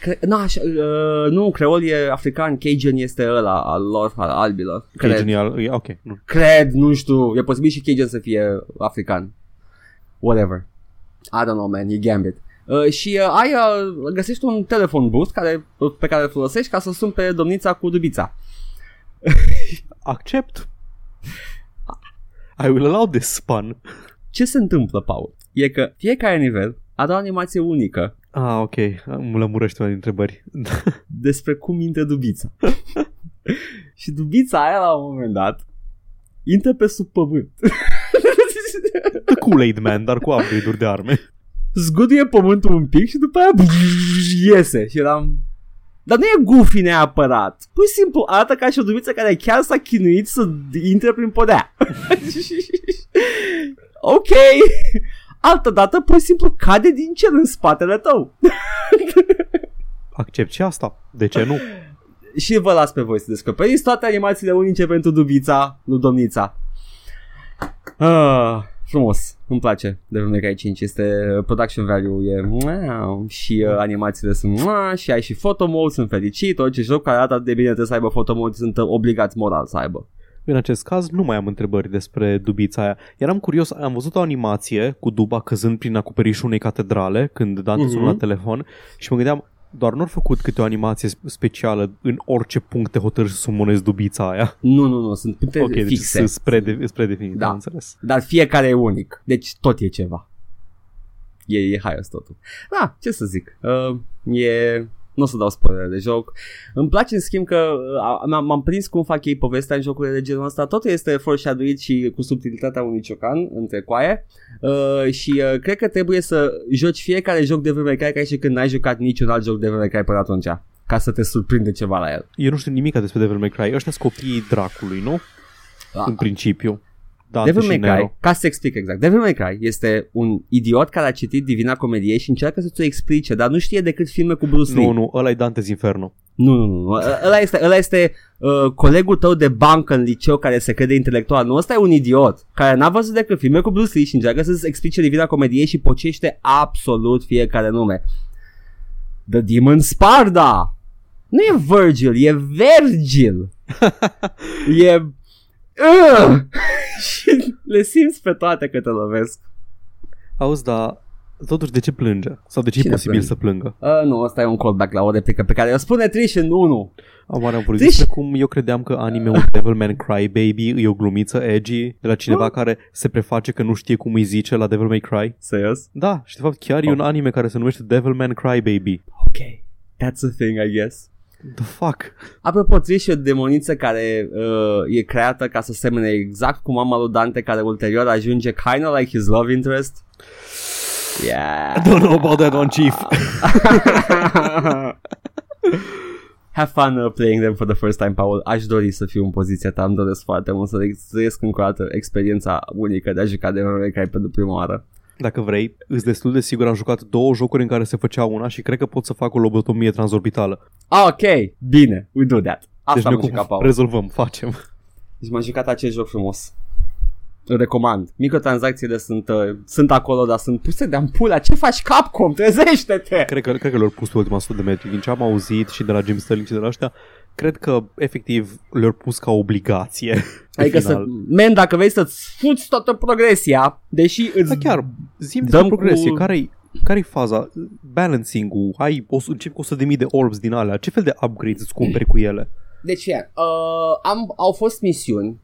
Cre- na, așa, uh, nu, creol e african, Cajun este ăla al lor, al albilor. Cajun e al... ok. Nu. Cred, nu știu, e posibil și Cajun să fie african. Whatever. I don't know, man, e Gambit. Uh, și uh, ai, uh, găsești un telefon booth care, pe care îl folosești ca să suni pe domnița cu dubița. Accept. I will allow this pun. Ce se întâmplă, Paul? E că fiecare nivel are o animație unică. Ah, ok. Îmi lămurește una din întrebări. Despre cum minte dubița. Și dubița aia, la un moment dat, intră pe sub pământ. The Kool-Aid Man, dar cu upgrade-uri de arme. Zguduie pământul un pic și după aia iese. Și eram... Dar nu e goofy neapărat. Pur și simplu arată ca și o dubiță care chiar s-a chinuit să intre prin podea. Ok. Altă dată pur și simplu cade din cer în spatele tău. Accept și asta. De ce nu? Și vă las pe voi să descoperiți toate animațiile unice pentru dubița lui domnița. Ah, frumos, îmi place Devil May Cry cinci, este production value e wow, și uh, animațiile sunt wow, și ai și photo mode, sunt fericit, orice joc care arată de bine trebuie să aibă photo mode, sunt obligați moral să aibă. În acest caz nu mai am întrebări despre dubița aia. Eram curios, am văzut o animație cu duba căzând prin acoperișul unei catedrale când Dante uh-huh. sună la telefon și mă gândeam, doar nu-au făcut câte o animație specială în orice punct de hotărâi să sumonezi dubița aia. Nu, nu, nu, sunt puncte okay, fixe. Ok, deci spre, de, spre definit, da. Am înțeles. Dar fiecare e unic, deci tot e ceva. E, e haios totul. Da, ce să zic, uh, e... nu o să dau spoiler de joc. Îmi place în schimb că a, m-am prins cum fac ei povestea în jocurile de genul ăsta. Totul este foreshadowed și cu subtilitatea unui ciocan între coaie uh, și uh, cred că trebuie să joci fiecare joc de vreme care ca și când n-ai jucat niciun alt joc de vreme care până atunci, ca să te surprinde ceva la el. Eu nu știu nimica despre Devil May Cry. Ăștia sunt copiii dracului, nu? Da. În principiu. Dante Devil May Cry, ca să explic exact, Devil May Cry este un idiot care a citit Divina Comedie și încearcă să-ți o explice, dar nu știe decât filme cu Bruce Lee. Nu, nu, ăla e Dante's Inferno. Nu, nu, nu, ăla este, ăla este uh, colegul tău de bancă în liceu care se crede intelectual. Nu, ăsta e un idiot care n-a văzut decât filme cu Bruce Lee și încearcă să-ți explice Divina Comedie și pocește absolut fiecare nume. The Demon Sparda. Nu e Virgil, e Vergil. E... Uh! Și le simți pe toate că te lovesc. Auzi, dar totuși de ce plânge? Sau de ce cine e posibil plânge? Să plângă? Uh, nu, ăsta e un callback la o replică pe care o spune Trish în unu. Oare am vorbit despre cum eu credeam că anime-ul Devilman Crybaby e o glumiță edgy de la cineva uh. care se preface că nu știe cum îi zice la Devil May Cry. Serios? Da, și de fapt chiar oh. e un anime care se numește Devilman Crybaby. Ok, that's a thing, I guess. The fuck? Apropo, Trish e o demoniță care uh, e creată ca să semene exact cu mama lui Dante, care ulterior ajunge kind of like his love interest. Yeah. I don't know about that one, chief. Have fun uh, playing them for the first time, Paul. Aș dori să fiu în poziția ta, îmi doresc foarte mult să trăiesc încă o dată experiența unică de a juca de vreme care pentru prima oară. Dacă vrei, îți destul de sigur am jucat două jocuri în care se făcea una și cred că pot să fac o lobotomie transorbitală. Ok, bine, we do that. Asta deci ne rezolvăm, facem. Deci m-am jucat acest joc frumos. Îl recomand. Microtransacțiile sunt, uh, sunt acolo, dar sunt puse de-am pula. Ce faci, Capcom? Trezește-te! Cred că, cred că le-au pus pe ultima sută de metri. Din ce am auzit și de la Jim Sterling și de la ăștia, cred că efectiv le-au pus ca obligație. Adică să, men, dacă vei să-ți fuți toată progresia, deși îți da, chiar, zi-mi dăm progresie, cu... care-i, care-i faza? Balancing-ul, ai, o, începi cu o sută de mii de orbs din alea, ce fel de upgrades îți cumperi cu ele? Deci, iar, uh, am, au fost misiuni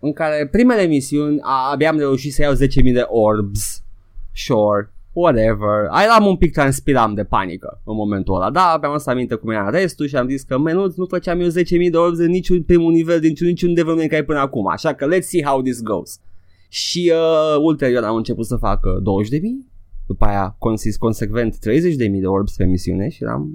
în care primele misiuni a, abia am reușit să iau zece mii de orbs, sure, whatever. Ai l-am un pic transpiram de panică în momentul ăla, da, abia am să aminte cum era restul și am zis că menuț, nu făceam eu zece mii de orbs în niciun primul nivel, din niciun development care până acum, așa că let's see how this goes. Și uh, ulterior am început să fac uh, douăzeci de mii, după aia consist consecvent treizeci de mii de orbs pe misiune și eram,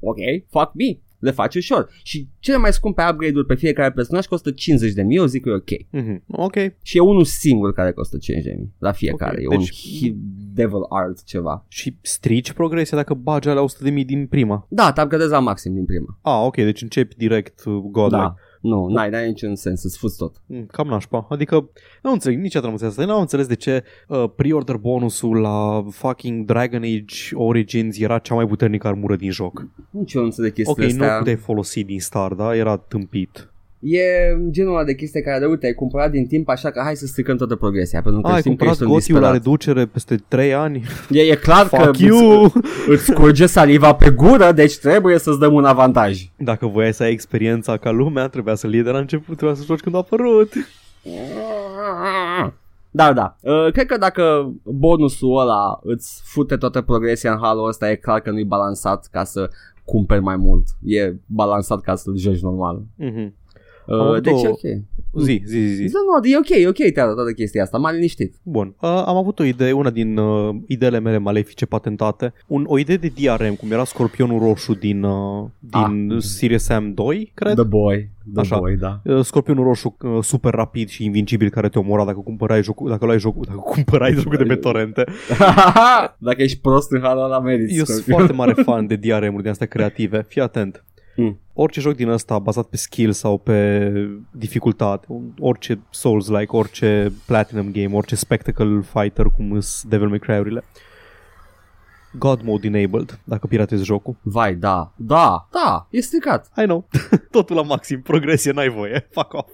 ok, fuck me. le faci ușor. Și cele mai scumpe upgrade-uri pe fiecare personaj costă cincizeci de mii, eu zic că e ok. Mm-hmm. Ok. Și e unul singur care costă cinci mii la fiecare, okay. E deci... un devil art ceva. Și strici progresia dacă bagi alea o sută de mii din prima? Da, te upgradezi la maxim din prima. Ah, ok, deci începi direct godlike. Da. Nu, n-ai, n-ai niciun sens, îți fuți tot. Cam nașpa, adică nu înțeleg nici atâta asta. Nu am înțeles de ce uh, pre-order bonusul la fucking Dragon Age Origins era cea mai puternică armură din joc. Nici eu nu înțeleg chestiile astea. Ok, nu o puteai folosi din start, da? Era tâmpit. E genul ăla de chestie care, de uite, ai cumpărat din timp, așa că hai să stricăm toată progresia, pentru că ai cumpărat gotiul la reducere peste trei ani. E, e clar că îți, îți curge saliva pe gură, deci trebuie să-ți dăm un avantaj. Dacă voiai să ai experiența ca lumea, trebuia să-l iei de la început, trebuia să joci când a apărut. Dar da, cred că dacă bonusul ăla îți fute toată progresia în halul ăsta, e clar că nu-i balansat ca să cumperi mai mult. E balansat ca să-l joci normal. Mhm. Uh, deci o... ok. Zi, zi, zi, zi. Nu, e ok, e ok, te-a dat toată chestia asta, m-a liniștit. Bun, uh, am avut o idee, una din uh, ideile mele malefice patentate, un, o idee de D R M, cum era Scorpionul Roșu din, uh, din ah. Serious Sam doi, cred. The Boy, The Așa. Boy, da. Uh, Scorpionul Roșu uh, super rapid și invincibil care te omora dacă cumpărai jocul, dacă luai jocul, dacă cumpărai jocul de pe torrente. Dacă ești prost în halul ăla meriți. Eu sunt foarte mare fan de D R M-uri din astea creative, fii atent. Mm. Orice joc din ăsta bazat pe skill sau pe dificultate, orice Souls-like, orice Platinum game, orice Spectacle Fighter, cum îs Devil May Cry-urile, God Mode enabled, dacă piratezi jocul. Vai, da, da, da, e stricat. I know, totul la maxim, progresie, n-ai voie, fuck off.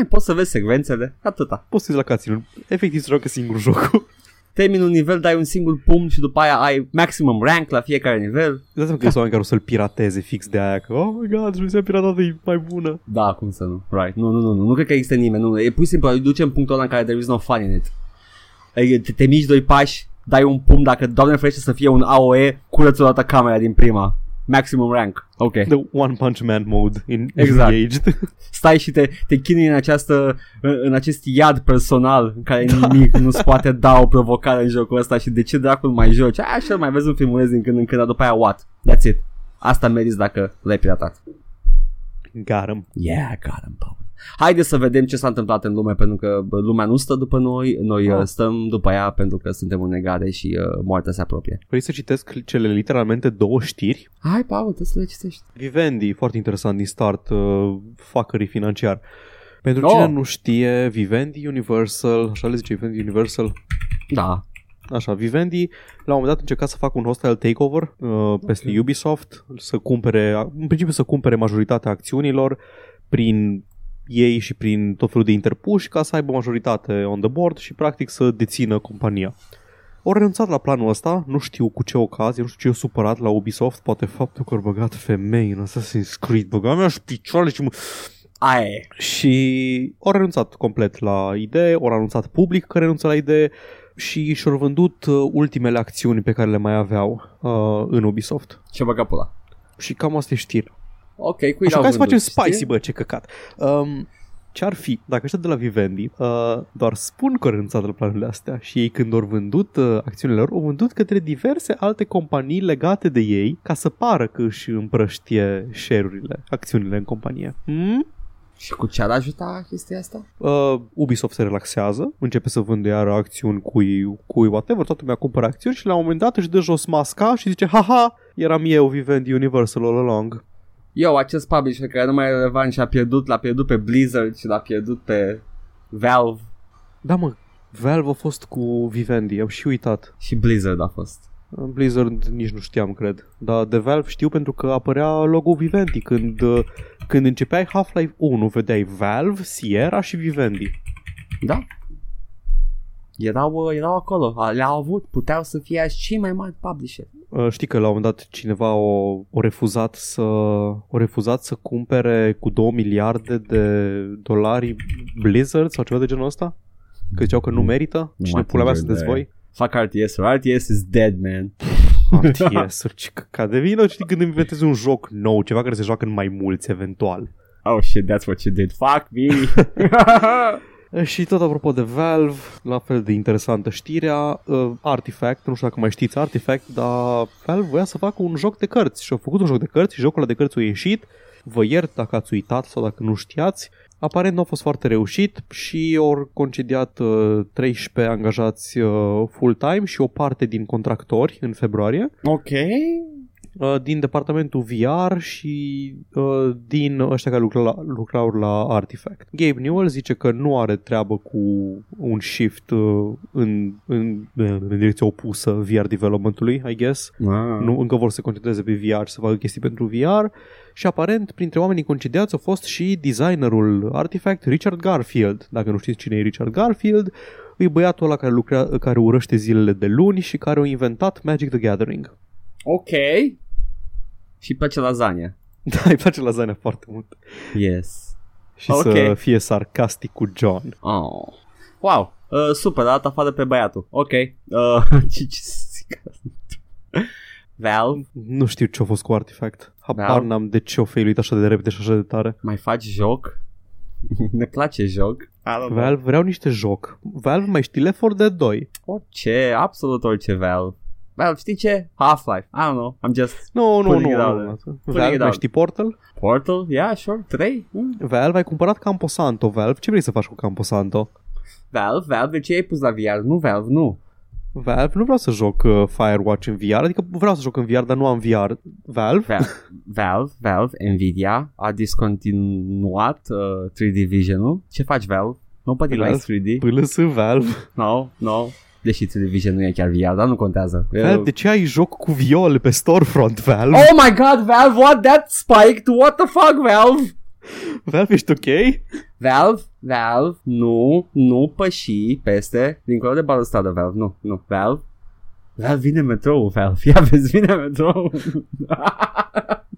E, poți să vezi secvențele, atâta. Poți să-ți la caținul, efectiv să joacă singur jocul. Termini un nivel, dai un singur pumn și după aia ai maximum rank la fiecare nivel. Dați seama că sunt oameni care o să-l pirateze fix de aia, că oh my god, jucarea piratată e mai bună. Da, cum să nu, right. Nu, nu, nu, nu, nu cred că există nimeni, nu, e pur și simplu, ducem punctul ăla în care there is no fun in it. Te, te mici doi pași, dai un pumn, dacă doamne ferește să fie un A O E, curăți-o dată camera din prima. Maximum rank. Okay. The One Punch Man mode in exact. Engaged. Stai și te, te chinui în, această, în acest iad personal în care da. Nimic nu-ți poate da o provocare în jocul ăsta și de ce dracul mai joci? Aia așa mai vezi un filmuleț din când în când, dar după aia what? That's it. Asta meriți dacă l-ai piratat. Got him. Yeah, got him, Paul. Haide să vedem ce s-a întâmplat în lume, pentru că lumea nu stă după noi, noi ah. stăm după ea pentru că suntem în negare și uh, moartea se apropie. Vrei să citesc cele literalmente două știri? Hai, Paul, trebuie să le citești. Vivendi, foarte interesant din start, uh, fuckerii financiar. Pentru oh. cine nu știe, Vivendi Universal, așa le zice Vivendi Universal? Da. Așa, Vivendi la un moment dat încerca să facă un hostile takeover uh, peste okay. Ubisoft, să cumpere, în principiu să cumpere majoritatea acțiunilor prin... ei și prin tot felul de interpuși ca să aibă majoritate on the board și practic să dețină compania. Au renunțat la planul ăsta, nu știu cu ce ocazie, nu știu ce i-a supărat la Ubisoft, poate faptul că au băgat femei în Assassin's Creed, băga mea și picioarele și mă... Aie. Și au renunțat complet la idee, au anunțat public că renunță la idee și și-au vândut ultimele acțiuni pe care le mai aveau uh, în Ubisoft. Ce băga pula. Și cam asta e știrea. Ok, cu așa că să facem spicy, știi? Bă, ce căcat. Um, ce-ar fi, dacă ăștia de la Vivendi uh, doar spun că au renunțat la planurile astea și ei când au vândut uh, acțiunile lor, au vândut către diverse alte companii legate de ei ca să pară că își împrăștie share-urile, acțiunile în companie. Hmm? Și cu ce ar ajuta chestia asta? Uh, Ubisoft se relaxează, începe să vândă iar acțiuni cui, cui whatever, toată lumea cumpără acțiuni și la un moment dat își dă jos masca și zice haha, eram eu Vivendi Universal all along. Eu, acest publisher care nu mai e relevant și a pierdut, l-a pierdut pe Blizzard și l-a pierdut pe Valve. Da, mă, Valve a fost cu Vivendi, am și uitat. Și Blizzard a fost. Blizzard nici nu știam, cred. Dar de Valve știu pentru că apărea logo Vivendi. Când, când începeai Half-Life unu, vedeai Valve, Sierra și Vivendi. Da. Erau, erau acolo, le-au avut, puteau să fie și mai mari publisher. Știi că la un moment dat cineva o, o, refuzat să, o refuzat să cumpere cu două miliarde de dolari Blizzard sau ceva de genul ăsta? Că ziceau că nu merită? Nu. Cine pula mea sunteți voi? Fuck R T S-ul, R T S is dead, man. R T S-ul, ce căcat de vină, știi, când inventezi un joc nou, ceva care se joacă în mai mulți eventual. Oh shit, that's what you did, fuck me. Și tot apropo de Valve, la fel de interesantă știrea, uh, Artifact, nu știu dacă mai știți Artifact, dar Valve voia să facă un joc de cărți și a făcut un joc de cărți și jocul ăla de cărți a ieșit. Vă iert dacă ați uitat sau dacă nu știați. Aparent nu a fost foarte reușit și au concediat uh, treisprezece angajați uh, full-time și o parte din contractori în februarie. Ok. Uh, din departamentul V R și uh, din ăștia care lucra la, lucrau la Artifact. Gabe Newell zice că nu are treabă cu un shift uh, în, în, în direcția opusă V R development-ului, I guess. Wow. Nu, încă vor să se concentreze pe V R și să facă chestii pentru V R. Și aparent, printre oamenii concediați a fost și designerul Artifact, Richard Garfield. Dacă nu știți cine e Richard Garfield, e băiatul ăla care, lucra, care urăște zilele de luni și care a inventat Magic the Gathering. Ok. Și îi place lasagna. Da, îi place lasagna foarte mult. Yes. Și okay, să fie sarcastic cu John. Oh. Wow, uh, super, a dat afară pe băiatul. Ok. uh, Ce să zic? Valve? Nu știu ce-a fost cu Artifact. Habar Valve? N-am de ce-o failuit așa de repede și așa de tare. Mai faci joc? Ne place joc. Valve, vreau niște joc. Valve, mai știi Left four Dead two? Orice, absolut orice Valve. Valve, știi ce? Half-Life. I don't know. I'm just no, no, no. Valve, mai știi Portal? Portal? Yeah, sure. trei? Mm. Valve, ai cumpărat Camposanto, Valve. Ce vrei să faci cu Camposanto? Valve, Valve, de ce ai pus la V R? Nu, Valve, nu. Valve, nu vreau să joc uh, Firewatch în V R. Adică vreau să joc în V R, dar nu am V R. Valve? Valve, Valve, Valve Nvidia a discontinuat uh, trei D Vision-ul. Ce faci, Valve? Nobody likes trei D. Până să Valve. No, no. Deși televizion nu e chiar V R, dar nu contează. Valve, de ce ai joc cu viol pe storefront, Valve? Oh my god, Valve, what that spiked? What the fuck, Valve? Valve, ești ok? Valve, Valve, nu, nu păși peste, dincolo de balustradă, Valve, nu, nu, Valve. Valve, vine metrou, Valve, ia vezi, vine metrou.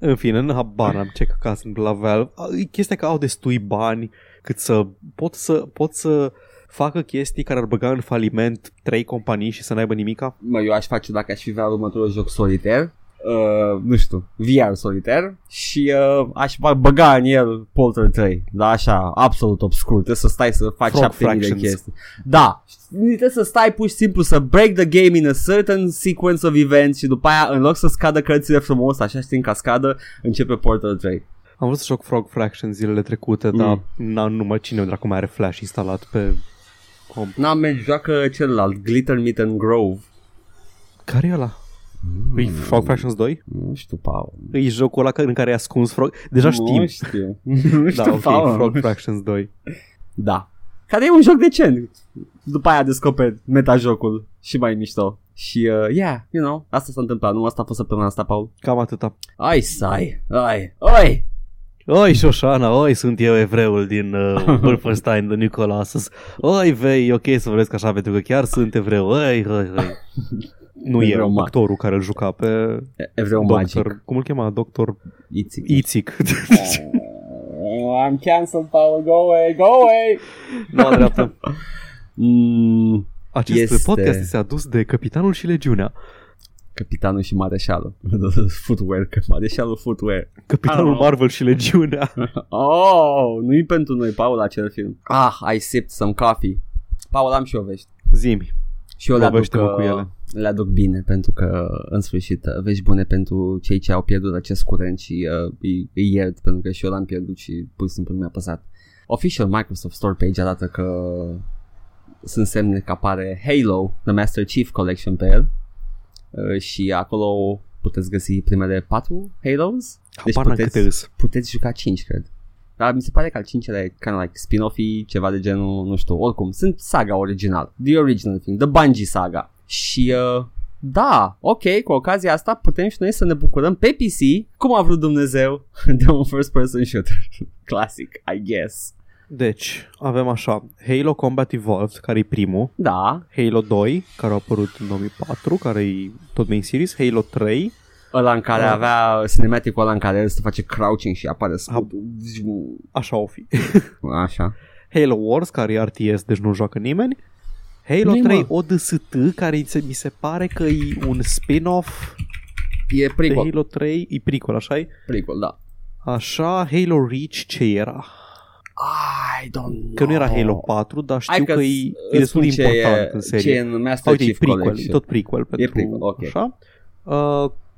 În fine, în habar am ce căcat sunt la Valve. Chestia că au destui bani, cât să pot să, pot să... facă chestii care ar băga în faliment trei companii și să n-aibă nimica? Mă, eu aș face, dacă aș fi vrea următorul joc solitar, uh, nu știu, V R solitar, și uh, aș băga în el Portal trei, da, așa, absolut obscur, trebuie să stai să faci șapte mii de chestii. Da, trebuie să stai pur și simplu să break the game in a certain sequence of events și după aia, în loc să scadă cărțile frumos, așa știi, în cascadă, începe Portal trei. Am vrut să joc Frog Fraction zilele trecute, dar numai cine dracu mai are Flash instalat pe... N-am mers, joacă celălalt, Glitter Meat and Grove. Care e ăla? Mm. E Frog Fractions doi? Nu știu, Paul. E jocul ăla în care ai ascuns Frog... Deja știm. Nu știu. Nu știu, da, ok, Paul. Frog Fractions doi. Da. Care e un joc decent. După aia descoperi metajocul și mai mișto. Și, uh, yeah, you know, asta s-a întâmplat. Nu, asta a fost săptămâna asta, Paul. Cam atâta. Ai, sai, ai, oi! Oi, Șoșana, oi, sunt eu evreul din uh, Wolfenstein, de Nicolas. Oi, vei, ok să vorbesc așa, pentru că chiar sunt evreu. Oi, oi, oi. Nu evreu, eu, actorul care îl juca pe... Evreu Doctor, magic. Cum îl chema? Doctor Itzik. Itzik. Oh, I'm cancelled, Paul, go away, go away. Nu am dreaptă. Mm, Acest este... podcast este adus de Capitanul și Legiunea. Capitanul și Mareșalul. Footwear, Mareșalul Footwear. Capitanul oh. Marvel și Legiunea. Oh, nu-i pentru noi, Paul, acel film. Ah, I sipped some coffee. Paul, am și o vești. Zi-mi. Și eu le aduc, cu ele. le aduc bine, pentru că, în sfârșit, vești bune pentru cei ce au pierdut acest curent și uh, îi, îi iert, pentru că și eu l-am pierdut și pur și simplu mi-a păsat. Official Microsoft Store page arată că sunt semne că apare Halo, The Master Chief Collection pe el. Și acolo puteți găsi primele patru Halos. Deci puteți, puteți juca cinci, cred. Dar mi se pare că al cincilea e kind of like spin-off-y, ceva de genul, nu știu. Oricum, sunt saga original, the original thing, the Bungie saga. Și uh, da, ok, cu ocazia asta putem și noi să ne bucurăm pe P C, cum a vrut Dumnezeu, de un first person shooter classic, I guess. Deci, avem așa, Halo Combat Evolved, care e primul, da. Halo doi, care a apărut în două mii patru, care e tot main series, Halo trei. Ăla în care ăla... avea cinematic-ul ăla în care el se face crouching și apare scutul. Așa o fi. Așa. Halo Wars, care e R T S, deci nu joacă nimeni. Halo Nimă. trei O D S T, care mi se pare că e un spin-off. E prequel. Halo trei, e prequel, așa e? Prequel, da. Așa, Halo Reach, ce era? I don't Că nu era Halo patru, dar știu că e destul de important în serie. Ce e în Master Chief Collection. Tot prequel pentru așa.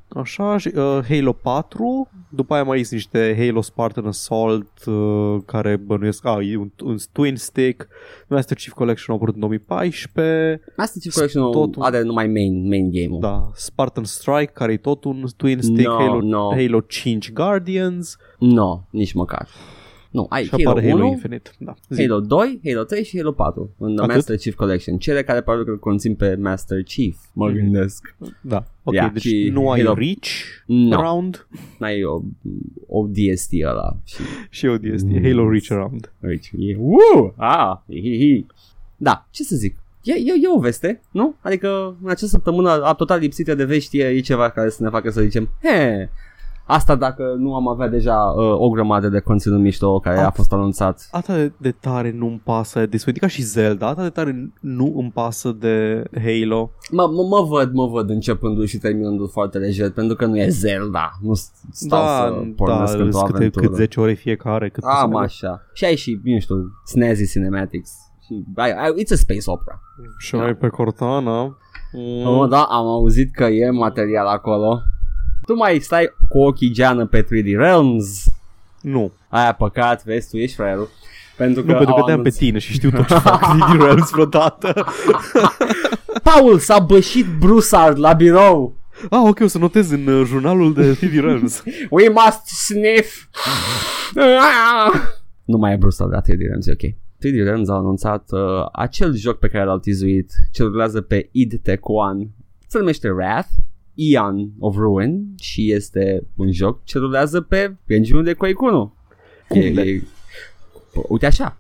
Așa, Halo patru, după aia mai există niște Halo Spartan Assault, uh, care bănuiesc, a, e un, un twin stick, Master Chief Collection a apărut în două mii paisprezece. Master Chief Collection tot un... are numai main, main game-ul. Da, Spartan Strike, care e tot un twin stick, no, Halo, no. Halo cinci Guardians. Nu, no, nici măcar. Nu, ai Halo unu, Halo Infinite, da. Halo doi, Halo trei și Halo patru în atât? Master Chief Collection. Cele care parcă că conțin pe Master Chief, mă gândesc. Da, ok, yeah, deci nu ai Halo... Reach no. Round? N-ai o, o D S T ăla. Și, și o D S T, mm. Halo Reach Round. Reach, e, uh, ah, hihihi. Da, ce să zic? E, e, e o veste, nu? Adică în această săptămână total lipsită de vești e ceva care să ne facă să zicem, he... Asta dacă nu am avea deja uh, o grămadă de conținut mișto care a, a fost anunțat. Atât de tare nu-mi pasă, de Swedica și Zelda, atât de tare nu îmi pasă de Halo. Mă, mă, mă văd, mă văd începându-l și terminându-l foarte lejer, pentru că nu e Zelda. Nu stau da, să pornesc da, într-o aventură. Câte, cât zece ore fiecare. Cât am așa. Și ai și, nu știu, snazzy cinematics. Și, ai, ai, it's a space opera. Și ai da. Pe Cortana. Mm. Oh, da, am auzit că e material acolo. Tu mai stai cu ochii geană pe trei D Realms? Nu. Aia păcat, vezi, tu ești fraierul. Pentru că nu, pentru că te-am pe tine și știu tot ce fac trei D Realms vreodată. Paul s-a bășit Broussard la birou. Ah, ok, o să notez în uh, jurnalul de trei D Realms. We must sniff. Nu mai e Broussard la trei D Realms, ok. trei D Realms a anunțat uh, acel joc pe care l-au tizuit, ce urlează pe id Tecuan. Se numește Wrath. Eon of Ruin și este un joc ce rulează pe engine-ul de Quake unu. E... Uite așa.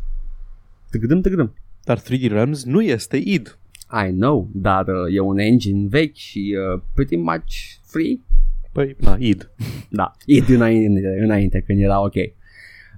Tăgădâm, tăgădâm. Dar trei D Realms nu este id. I know, dar uh, e un engine vechi și uh, pretty much free. Păi, da, id. Da, id înainte, înainte când era ok.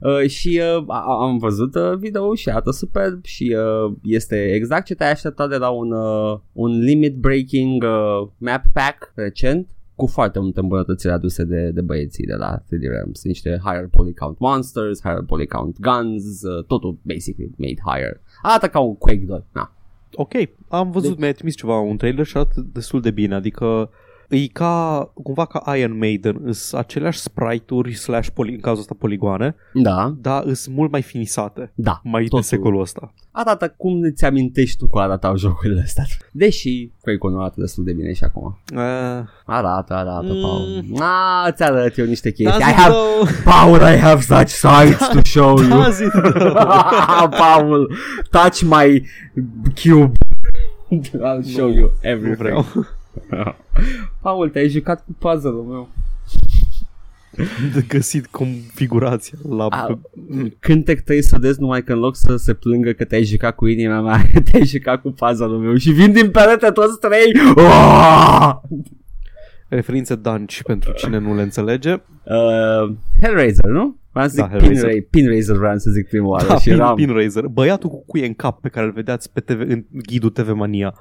Uh, și uh, am văzut uh, video și arată superb și uh, este exact ce te-ai așteptat de la un, uh, un limit breaking uh, map pack recent cu foarte multe îmbunătățiri aduse de, de băieții de la trei D Realms. Niște higher poly count monsters, higher poly count guns, uh, totul basically made higher. Arată ca un Quake doi. Na. Ok, am văzut, deci... mi-ai trimis ceva un trailer și arată destul de bine, adică e ca, cumva ca Iron Maiden, îs aceleași sprite-uri slash poli, în cazul ăsta poligoane, da. Dar îs mult mai finisate, da, mai totul. De secolul ăsta. Arată cum îți amintești tu cu arătau jocurile astea. Deși Quake-ul arată destul de bine și acum. Uh. Arată, arată, mm. Paul. Ah, ți arăt eu niște chestii. I have... Paul, I have such sights to show you. Paul, touch my cube. I'll show you everything. Paul, te-ai jucat cu puzzle-ul meu. De găsit configurația la... A, cântec trebuie să dezi numai că în loc să se plângă că te-ai jucat cu inima mea, te-ai jucat cu puzzle-ul meu și vin din perete toți trei. Oaaaa! Referință Dunge pentru cine nu le înțelege. uh, Hellraiser, nu? Vreau să zic da, Pinraiser, Pinraiser vreau să zic prima oară da, și eram... Pinraiser, băiatul cu cuie în cap pe care îl vedeați pe T V, în ghidul T V Mania.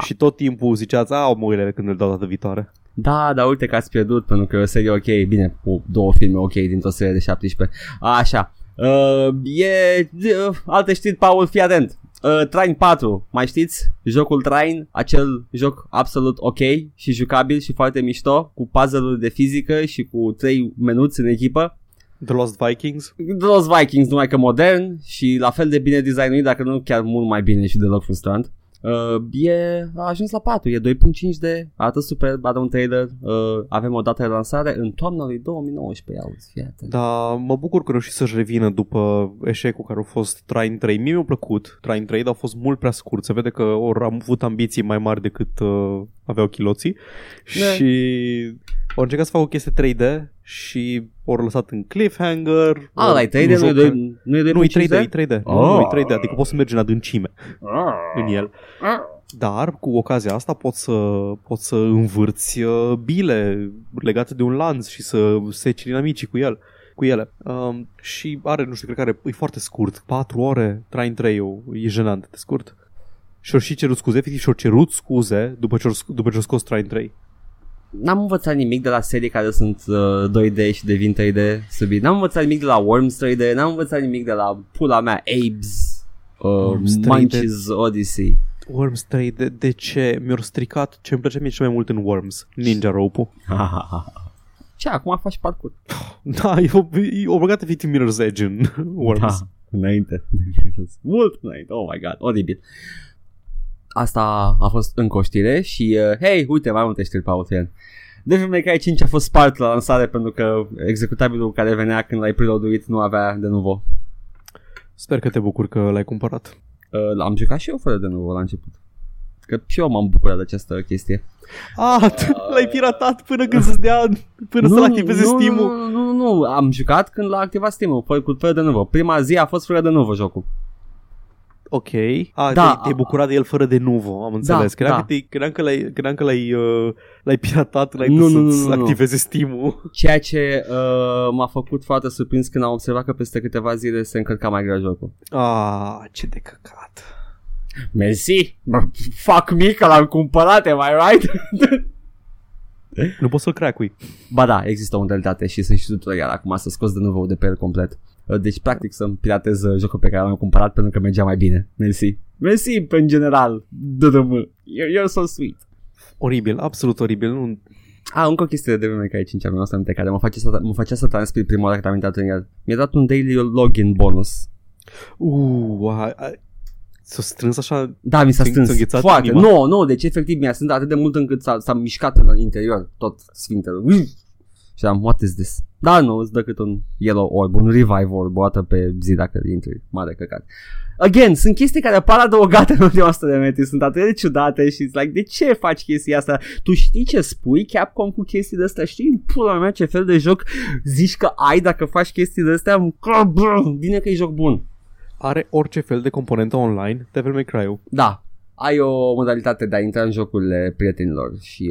Și tot timpul ziceați, au măurile când îl dau data viitoare. Da, dar uite că ați pierdut pentru că e o serie ok, bine, cu două filme ok dintr-o serie de șaptesprezece. Așa, uh, e uh, alte știri, Paul, fii atent. Uh, Train patru, mai știți? Jocul Train, acel joc absolut ok și jucabil și foarte mișto, cu puzzle-uri de fizică și cu trei menuți în echipă. The Lost Vikings? The Lost Vikings, numai că modern și la fel de bine designuit, dacă nu chiar mult mai bine și deloc frustrant. Uh, e, a ajuns la patru, e doi virgulă cinci D, arată superb, are un trailer, uh, avem o dată de lansare în toamna lui două mii nouăsprezece, auzi, fii atent. Da, mă bucur că reușit să-și revină după eșecul care a fost Train trei. Mie mi-a plăcut Train trei, dar a fost mult prea scurt, se vede că ori am avut ambiții mai mari decât uh, aveau chiloții de. Și au încercat să facă o chestie trei D și ori lăsat în cliffhanger. Ah, la trei D nu, joc... nu e doi virgulă cinci D? Nu, e trei D, e trei D. Oh. Nu, e trei D, adică poți să mergi în adâncime oh. în el. Dar cu ocazia asta poți să, poți să învârți bile legate de un lanț și să seci dinamicii cu el. Cu ele. Um, și are, nu știu, cred că are, e foarte scurt, patru ore, Train trei-ul, e jenant de scurt. Și-au și cerut scuze, efectiv și-au cerut scuze după ce-au, după ce-au scos Train trei. n-am învățat nimic de la serii care sunt uh, doi D și devin trei D subit. N-am învățat nimic de la Worms trei D, n-am învățat nimic de la pula mea Abe's uh, Munch's Odyssey. Worms trei D, de, de ce? Mi-au stricat ce îmi plăcea mie cel mai mult în Worms, Ninja Rope-ul. Ce, acum faci parkour? Da, e obligat să fii Team Mirror's Edge în Worms. Da, înainte. Mult înainte, oh my god, oribil. Asta a fost încă o știre și, uh, hei, uite, mai multe știri pe Outrun. Devil May Cry cinci a fost spart la lansare pentru că executabilul care venea când l-ai preloaduit nu avea de nuvo. Sper că te bucur că l-ai cumpărat. Uh, l-am jucat și eu fără de nuvo la început. Că și eu m-am bucurat de această chestie. Ah, uh, l-ai piratat până când să-ți dea, până nu, să-l activeze nu, Steam-ul. Nu, nu, nu, am jucat când l-a activat Steam-ul, fără, fără de nuvo. Prima zi a fost fără de nuvo jocul. Ok, ah, da, te-ai, te-ai bucurat de el fără de nuvo, am înțeles. Da, credeam, da. Că credeam că l-ai, credeam că l-ai, uh, l-ai piratat, l-ai nu, nu, să-ți nu, nu, activeze Steam-ul. Ceea ce uh, m-a făcut foarte surprins când am observat că peste câteva zile se încărca mai greu jocul. Ah, ce de căcat. Mersi, fuck me că l-am cumpărat, am I right? Nu poți să-l crack-ui. Ba da, există o modalitate și sunt și tutorial acum să scoți de nuvo de pe el complet. Deci practic să-mi piratez jocul pe care l-am cumpărat pentru că mergea mai bine. Mersi. Mersi în general. Dă-dă-mă. You're so sweet. Oribil, absolut oribil. Nu... A, încă o chestie de vreme care e cincea mea noastră care mă, face să, mă facea să transpir prima oară că am intrat în el. Mi-a dat un daily login bonus. Uuu, uh, uh, uh, s-a strâns așa? Da, mi s-a strâns foarte. Nu, nu, no, deci efectiv mi-a strâns atât de mult încât s-a, s-a mișcat în interior tot sfintele. Și am, what is this? Da, nu, îți dă cât un yellow orb, un revive orb, o dată pe zi dacă intri, mare căcat. Again, sunt chestii care apar adăugate în ultima asta de metri, sunt atât de ciudate și like, de ce faci chestia asta? Tu știi ce spui Capcom cu chestii de astea? Știi în pula mea ce fel de joc zici că ai dacă faci chestii de astea? Bine că e joc bun. Are orice fel de componentă online, Devil May Cry-ul. Da. Ai o modalitate de a intra în jocurile prietenilor și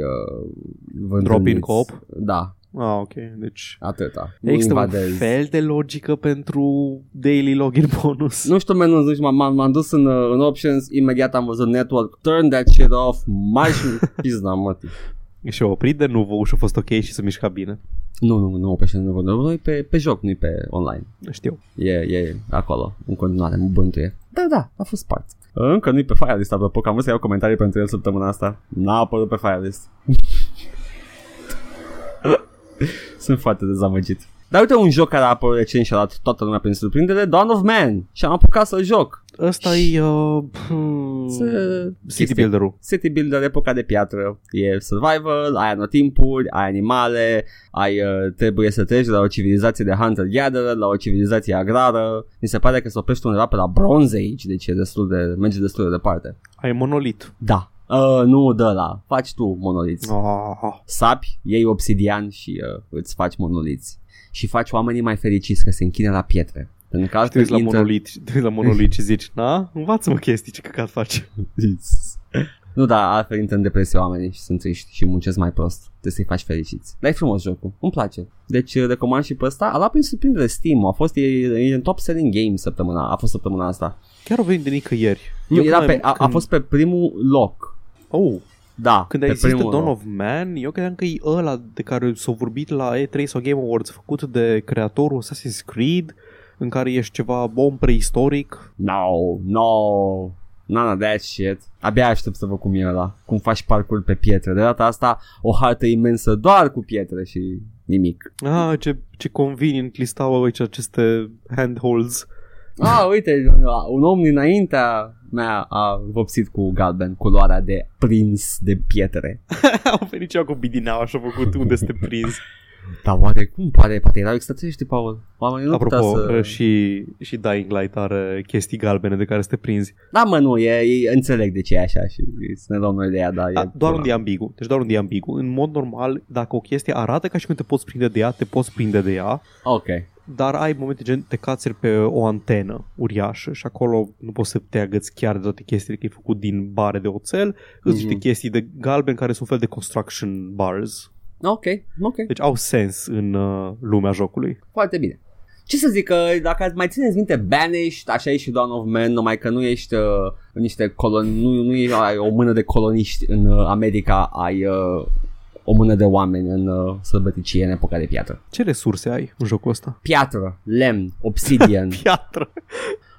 uh, drop in co-op? Da. Ah, ok, deci atâta. Există un fel de logică pentru daily login bonus. Nu știu, man, nu știu, m-am, m-am dus în, în options, imediat am văzut network, turn that shit off, mai pizna, mă. Și-a oprit de nuvo și a fost ok și se mișca bine. Nu, nu, nu, pe nu, nu, e pe, pe joc, nu e pe online. Știu. E, e acolo, în continuare, mă bântuie. Da, da, a fost part. Încă nu e pe Firelist, apropo, că am vrut să iau comentarii pentru el săptămâna asta. N-a apărut pe Firelist. Sunt foarte dezamăgit. Dar uite un joc care a apărut recent și a dat toată lumea prin surprindere, Dawn of Man. Și am apucat să-l joc. Ăsta e uh, City Builder-ul. City Builder, epoca de piatră. E survival, ai anotimpuri, ai animale, ai, uh, trebuie să treci de la o civilizație de hunter-gatherer la o civilizație agrară. Mi se pare că se oprește undeva pe la Bronze Age, deci e destul de, merge destul de departe. Ai monolit. Da. Uh, nu, de la, faci tu monoliți. Oh. Sapi, iei obsidian și uh, îți faci monoliți. Și faci oamenii mai fericiți că se închină la pietre. Pentru că altfel la monolit, te la monolit și zici, na, învață-mă chestii, ce căcat faci. Nu, da, altfel intră în depresie oamenii și sunt triști și muncesc mai prost. Trebuie să-i faci fericiți. Dar e frumos jocul, îmi place. Deci recomand și pe ăsta. A luat prin surprindere Steam, a fost, e, e în top selling game săptămâna, a fost săptămâna asta. Chiar o venit de nicăieri. Era pe, a, a fost pe primul loc. Oh, da, când a existat Dawn of Man, eu credeam că e ăla de care s-a vorbit la E trei sau Game Awards, făcut de creatorul Assassin's Creed, în care ești ceva om preistoric. No, no, none of that shit. Abia aștept să văd cum e ăla, cum faci parcurs pe pietre. De data asta o hartă imensă doar cu pietre și nimic. Ah, ce, ce convenient listau aici aceste handholds. Ah, uite, un om dinaintea mea a vopsit cu galben, culoarea de prins de pietre. Au venit ceva cu bidinau, așa făcut, unde este prins. Dar oare cum? Poate, poate erau extratești, Paul. Oamenii nu apropo, putea să... și, și Dying Light are chestii galbene de care să te prinzi. Da, mă, nu, e, e, înțeleg de ce e așa și să ne luăm noi de ea, dar da, e... Doar unde e ambigu, deci doar unde e ambigu. În mod normal, dacă o chestie arată ca și când te poți prinde de ea, te poți prinde de ea. Ok. Dar ai momente gen te cațeri pe o antenă uriașă și acolo nu poți să te agăți chiar de toate chestiile că e făcut din bare de oțel. Îți niște mm-hmm. chestii de galben care sunt fel de construction bars. Ok, ok. Deci au sens în uh, lumea jocului. Foarte bine. Ce să zic, că dacă mai țineți minte Banished, așa e și Dawn of Man, numai că nu ești uh, niște coloni, nu, nu ești, ai o mână de coloniști în uh, America, ai... Uh, o mână de oameni în uh, sălbăticie în epoca de piatră. Ce resurse ai în jocul ăsta? Piatră, lemn, obsidian. Piatră.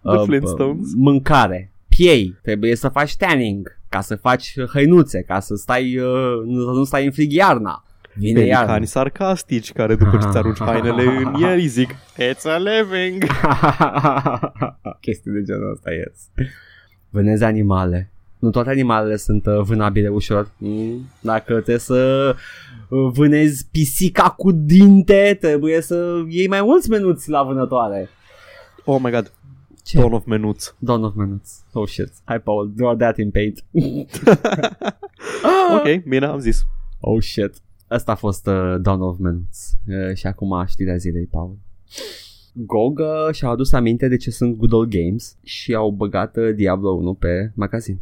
The Flintstones. Uh, mâncare, piei, trebuie să faci tanning ca să faci hăinuțe, ca să stai uh, nu stai în frig iarna. Vine iarna. Sarcastici care după ce ți arunci hainele în el zic it's a living. Chestii de genul ăsta, yes. Vânezi animale. Nu toate animalele sunt vânabile ușor. Dacă trebuie să vânezi pisica cu dinte, trebuie să iei mai mulți menuți la vânătoare. Oh my god. Ce? Dawn of Menuț. Dawn of Menuț. Oh shit. Hai Paul, draw that in paint. Ok, bine, am zis. Oh shit. Asta a fost uh, Dawn of Menuț. uh, Și acum știrea zilei, Paul. G O G uh, și-au adus aminte de ce sunt Good Old Games și au băgat uh, Diablo unu pe magazin.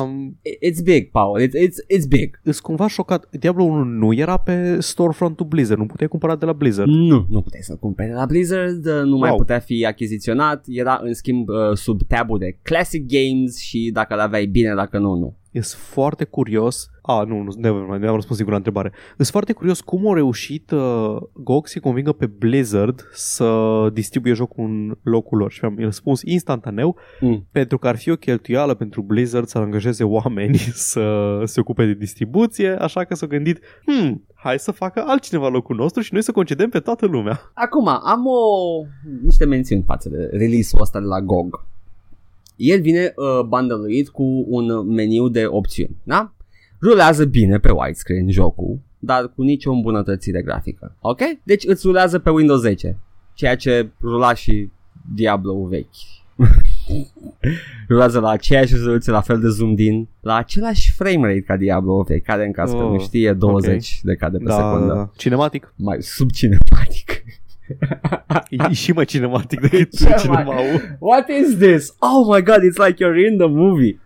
Um, it's big, Paul. It's, it's, it's big. Îs cumva șocat. Diablo unu nu era pe storefront-ul Blizzard. Nu puteai cumpăra de la Blizzard. Nu, nu puteai să cumperi de la Blizzard. Nu wow. mai putea fi achiziționat. Era în schimb sub tab-ul de Classic Games și dacă l-aveai bine, dacă nu, nu. Ești foarte curios. Ah, nu, nu mai am răspuns sigur la întrebare. Ești foarte curios cum au reușit uh, G O G să convingă pe Blizzard să distribuie jocul în locul lor. Și am răspuns instantaneu, mm. pentru că ar fi o cheltuială pentru Blizzard să angajeze oameni să se ocupe de distribuție, așa că s-au gândit, hmm, hai să facă altcineva locul nostru și noi să concedem pe toată lumea. Acum, am o niște mențiuni față de release-ul ăsta de la G O G. El vine uh, bundluit cu un meniu de opțiuni, da? Rulează bine pe widescreen jocul, dar cu nicio îmbunătățire grafică, ok? Deci îți rulează pe Windows zece, ceea ce rula și Diablo-ul vechi. Rulează la aceeași rezoluție, la fel de zoom din, la același framerate ca Diablo-ul vechi, care în caz oh, că nu știe douăzeci okay. de cadre pe da, secundă. Cinematic? Mai sub cinematic. E și mai cinematic decât cinemaul. What is this? Oh my god, it's like you're in the movie.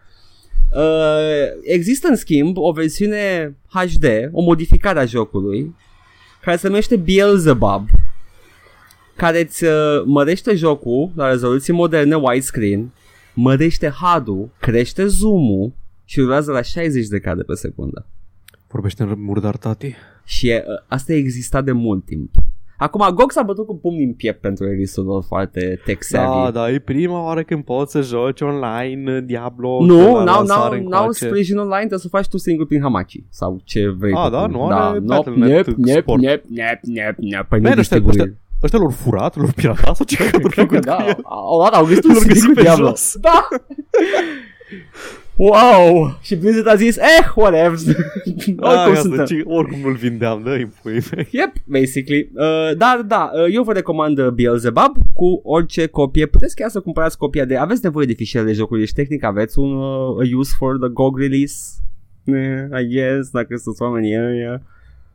Uh, există în schimb o versiune H D, o modificare a jocului, care se numește Beelzebub, care îți uh, mărește jocul la rezoluții moderne widescreen, mărește H U D-ul, crește zoom-ul și rulează la șaizeci de cadre pe secundă. Vorbește în murdar, tati. Și uh, asta exista de mult timp. Acum, G O G s-a bătut cu pumnii în piept pentru release-ul lor foarte tech-savvy. Da, da, e prima oară când poți să joci online Diablo. Nu, n-au, n-au, n-au sprijin online, trebuie să faci tu singur prin hamaci sau ce vrei. Ah, da, nu are Battle punct net Sport. Păi nu distribuie. Ăștia l-au furat, l-au piratat sau ce cadru făcut cu el? Au găsit un singur Diablo. Da! Wow! Și Blizzard a zis, eh, whatevs. Oricum, oricum îl vindeam, dă-i pui. Yep, basically. Uh, dar da, eu vă recomand Beelzebub cu orice copie. Puteți chiar să cumpărați copia de... Aveți nevoie de fișierele jocului, ești tehnic, aveți un uh, use for the G O G release? Yeah, I guess, dacă sunt oamenii yeah, yeah.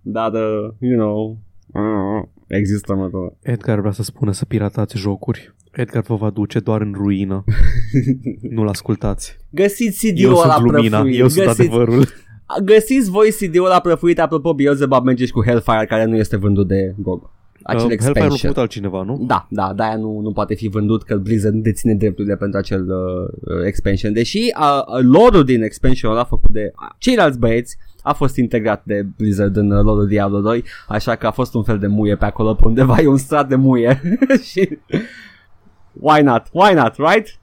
Dar, uh, you know, uh, există mă. Edgar vrea să spună să piratați jocuri. Edgar vă va duce doar în ruină. Nu-l ascultați. Găsiți C D-ul ăla prăfuit. Eu sunt adevărul. Găsiți voi C D-ul ăla prăfuit. Apropo, Beelzebub mergeți cu Hellfire, care nu este vândut de G O G. Acel uh, expansion. Hellfire l-a făcut altcineva, nu? Da, da, de-aia nu, nu poate fi vândut, că Blizzard nu deține drepturile pentru acel uh, expansion. Deși uh, lore-ul din expansion l-a făcut de ceilalți băieți, a fost integrat de Blizzard în lore-ul Diablo doi, așa că a fost un fel de muie pe acolo, pe undeva e un strat de muie. Și... Why not? Why not, right?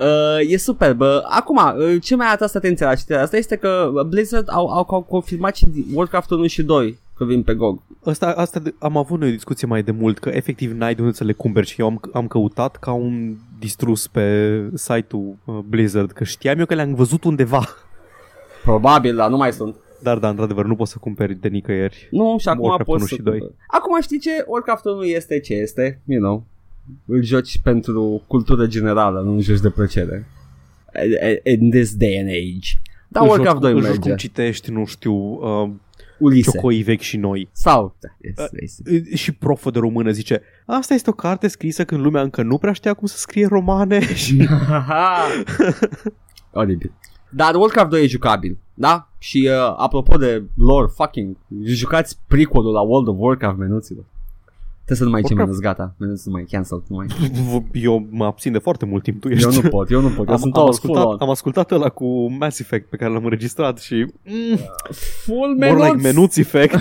Uh, e superb. Acum, ce mai a atras atenția la citirea asta este că Blizzard au, au, au confirmat și Warcraft unu și doi că vin pe G O G. Asta, asta am avut noi o discuție mai de mult, că efectiv n-ai de unde să le cumperi și eu am, am căutat ca un distrus pe site-ul Blizzard, că știam eu că le-am văzut undeva. Probabil, dar nu mai sunt. Dar da, într-adevăr, nu poți să cumperi de nicăieri. Nu, și acum poți să cumperi. Acum știi ce? Warcraft unu este ce este, you know. Îl joci pentru cultură generală, nu joci de plăcere. In this day and age. Dar Warcraft doi merge. Îl joci cum citești, nu știu, uh, Ulise. Ciocoii vechi și noi. Sau. Da, yes, uh, yes. Și profă de română zice, asta este o carte scrisă când lumea încă nu prea știa cum să scrie romane. Oribil. Dar Warcraft doi e jucabil, da? Și uh, apropo de lore, fucking, jucați prequel-ul la World of Warcraft, menuților. Trebuie să nu mai ții menos, gata, menos nu mai cancel, nu mai. Eu mă abțin de foarte mult timp, tu ești. Eu nu pot, eu nu pot, eu am, sunt am ascultat, am ascultat ăla cu Mass Effect pe care l-am înregistrat și... Mm, full menuț! More like menuț effect.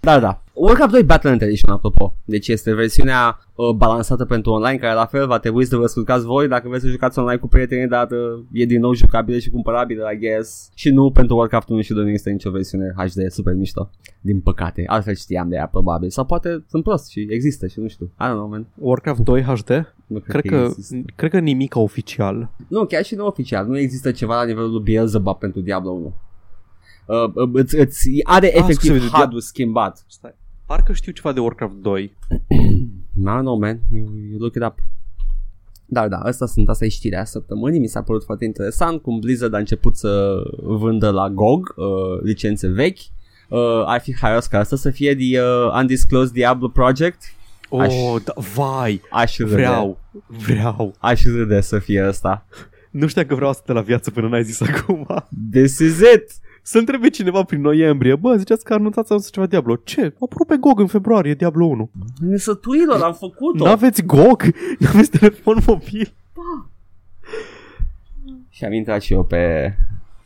Da, da. Warcraft doi Battle Edition, apropo. Deci este versiunea uh, balansată pentru online, care la fel va trebui să vă sculcați voi dacă vreți să jucați online cu prietenii, dar uh, e din nou jucabilă și cumpărabilă, I guess. Și nu pentru Warcraft unu și doi nu este nicio versiune H D super mișto, din păcate. Altfel știam de ea, probabil. Sau poate sunt prost și există și nu știu. I don't know, man. Warcraft doi H D? Nu cred, cred, că, cred că nimic oficial. Nu, chiar și nu oficial. Nu există ceva la nivelul lui Beelzebub pentru Diablo unu. Uh, îți, îți are ah, efectiv H U D-ul schimbat. Stai. Parcă știu ceva de Warcraft doi. No, no, man, you, you look it up. Dar da, asta sunt, asta e știrea săptămânii. Mi s-a părut foarte interesant cum Blizzard a început să vândă la G O G uh, licențe vechi. uh, Ar fi haios ca asta să fie the uh, Undisclosed Diablo Project. Oh, aș, da, vai, aș râde, vreau, vreau aș râde să fie asta. Nu știam că vreau asta de la viață până n-ai zis acum. This is it. Să întrebe cineva prin noiembrie, bă, ziceați că anunțați anunțat ceva Diablo. Ce? A apărut pe G O G în februarie, Diablo unu. Nesăturilor, am făcut-o. N-aveți G O G? N-aveți telefon mobil? Da. Și am intrat și eu pe,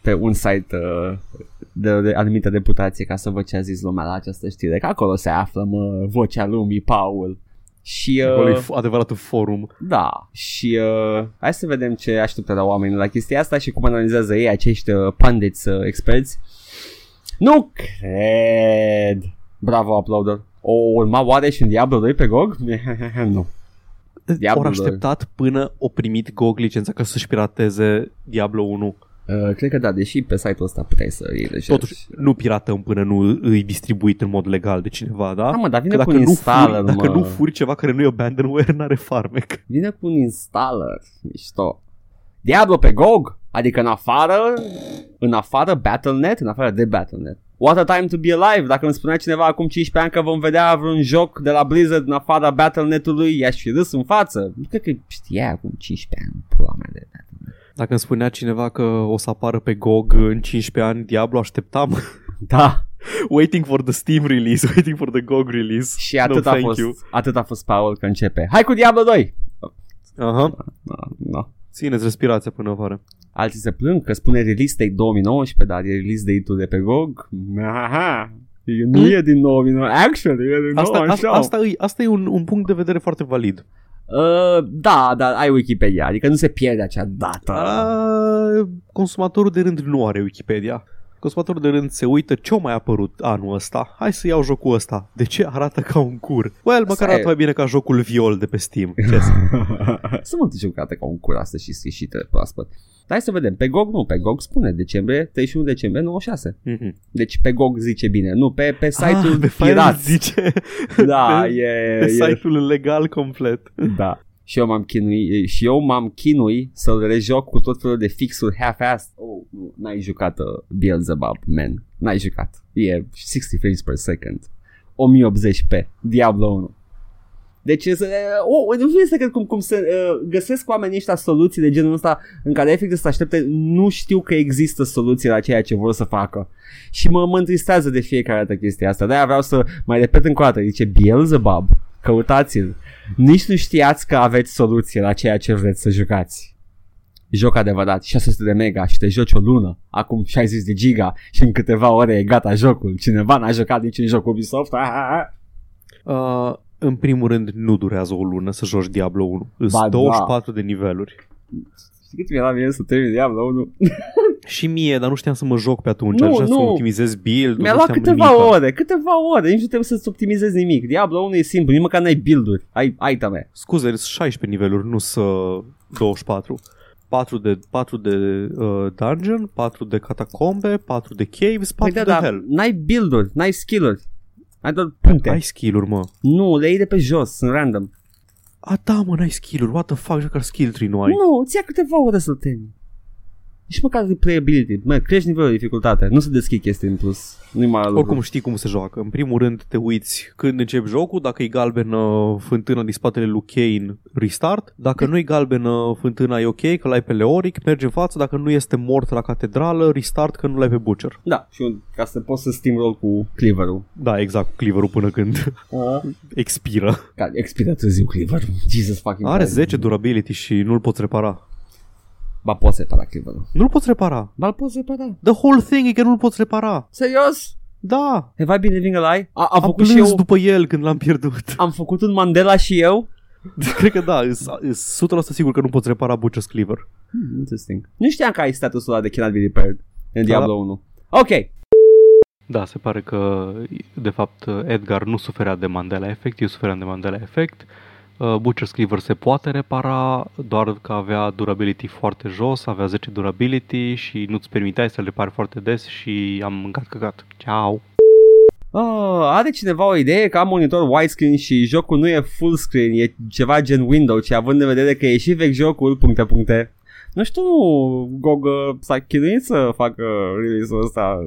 pe un site uh, de, de anumită reputație ca să văd ce a zis lumea la această știre. Că acolo se află, mă, vocea lumii, Paul. Și, uh, acolo e adevăratul forum. Da. Și uh, hai să vedem ce așteptă la oamenii la chestia asta și cum analizează ei, acești uh, pandeți uh, experți. Nu cred. Bravo, Uploader. O urma oare și un Diablo doi pe G O G? Nu. Diablo ori așteptat până o primit G O G licența ca să-și pirateze Diablo unu. Uh, cred că da, deși pe site-ul ăsta puteai să iei lejer. Totuși, nu piratăm până nu îi distribuit în mod legal de cineva, da? Da, mă, dar vine că cu un installer, furi, mă. Dacă nu furi ceva care nu e abandonware, n-are farmec. Vine cu un installer, mișto. Diablo pe G O G, adică în afară, în afară Battle punct net, în afară de Battle punct net. What a time to be alive, dacă îmi spunea cineva acum cincisprezece ani că vom vedea vreun joc de la Blizzard în afara Battle punct net-ului, i-aș fi râs în față. Nu cred că știa acum cincisprezece ani, pula mea de Battle punct net. Dacă îmi spunea cineva că o să apară pe G O G în cincisprezece ani, Diablo, așteptam. Da. Waiting for the Steam release, waiting for the G O G release. Și atât, no, a, fost, atât a fost Paul că începe. Hai cu Diablo doi! Aha. Da, da. Țineți respirația până afară. Alții se plâng că spune release date două mii nouăsprezece, dar e release date-ul de pe G O G. Aha. Nu e din două mii nouăsprezece, actually, e din nouă. Asta, asta e un, un punct de vedere foarte valid. Uh, da, dar ai Wikipedia, adică nu se pierde acea dată. Uh, consumatorul de rând nu are Wikipedia. Consumatorul de rând se uită ce-o mai apărut anul ăsta. Hai să iau jocul ăsta. De ce arată ca un cur? Well, măcar arată mai bine ca jocul Viol de pe Steam. Sunt multe jocuri arată ca un cur astăzi și sfârșită proaspăt. Dar hai să vedem. Pe G O G nu, pe G O G spune decembrie, treizeci și unu decembrie nouăzeci și șase. Mm-hmm. Deci pe G O G zice bine, nu pe, pe site-ul ah, pe pirat. Zice. Da, pe, e... Pe site-ul e... legal complet. Da. Și eu m-am chinui, și eu m-am chinui să-l rejoc cu tot felul de fixuri half-assed. Oh, nu, n-ai jucat uh, Beelzebub, man. N-ai jucat. E șaizeci de frames per second. o mie optzeci p. Diablo unu. Deci, oh, nu știu să cred cum, cum se uh, găsesc oamenii ăștia soluții de genul ăsta în care efectiv să aștepte, nu știu că există soluții la ceea ce vor să facă. Și mă, mă întristează de fiecare dată chestia asta. De-aia vreau să mai repet încă o dată. Zice Beelzebub, căutați-l. Nici nu știați că aveți soluție la ceea ce vreți să jucați. Joc adevărat, șase sute de mega și te joci o lună, acum șaizeci de giga și în câteva ore e gata jocul. Cineva n-a jucat nici în joc Ubisoft. Uh, în primul rând nu durează o lună să joci Diablo unu. Sunt douăzeci și patru da. de niveluri. Știi cât mi-era mie să termin Diablo unu? Și mie, dar nu știam să mă joc pe atunci. Nu, nu. Să optimizez build-ul. Mi-a luat câteva nimica. ore, câteva ore. Nici nu trebuie să-ți optimizezi nimic. Diablo unu e simplu, nici măcar n-ai build-uri. Ai iteme. Scuze, sunt șaisprezece niveluri, nu sunt douăzeci și patru. patru de, patru de uh, dungeon, patru de catacombe, patru de caves, patru păi de, de da, hell. N-ai build-uri, n-ai skill-uri. Ai doar puncte. Ai skill-uri, mă. Nu, le iei de pe jos, sunt random. A, da, mă, n-ai skill-uri. What the fuck, joc ar skill tree nu ai. Nu, ți ia câteva ore să-l termin. nici măcar replayability. Mă, crești nivelul de dificultate, nu se deschid chestii în plus. Oricum știi cum se joacă. În primul rând te uiți când începi jocul, dacă e galbenă fântâna din spatele lui Kane, restart. Dacă nu e galbenă fântâna, e ok, că l-ai pe Leoric, merge în față. Dacă nu este mort la catedrală, restart, că nu l-ai pe Butcher. Da, și ca să poți să steamroll cu cleaver-ul. Da, exact, cu cleaver-ul până când uh. expiră. Care, expiră târziu cleaver-ul. Jesus fucking Are God. zece durability și nu-l poți repara. Ba, poți repara cleaver-ul. Nu-l poți repara. Ba, poți repara. The whole thing e că nu-l poți repara. Serios? Da. Have I been living a lie? A, am am făcut și eu după el când l-am pierdut. Am făcut un Mandela și eu? Cred că da, sunt o sută la sută sigur că nu poți repara Butcher's Cleaver. Hmm, interesting. Nu știam că ai statusul ăla de cannot be repaired în Diablo unu. Ok. Da, se pare că de fapt Edgar nu suferea de Mandela Effect, eu sufeream de Mandela Effect. Butcher's Cleaver se poate repara, doar că avea durability foarte jos, avea zece durability și nu-ți permiteai să-l repari foarte des și am mâncat căcat. Ciao! Oh, are cineva o idee că am monitor widescreen și jocul nu e full screen, e ceva gen Windows și având în vedere că e și vechi jocul, puncte, puncte. Nu știu, G O G s-a chinuit să facă release-ul ăsta.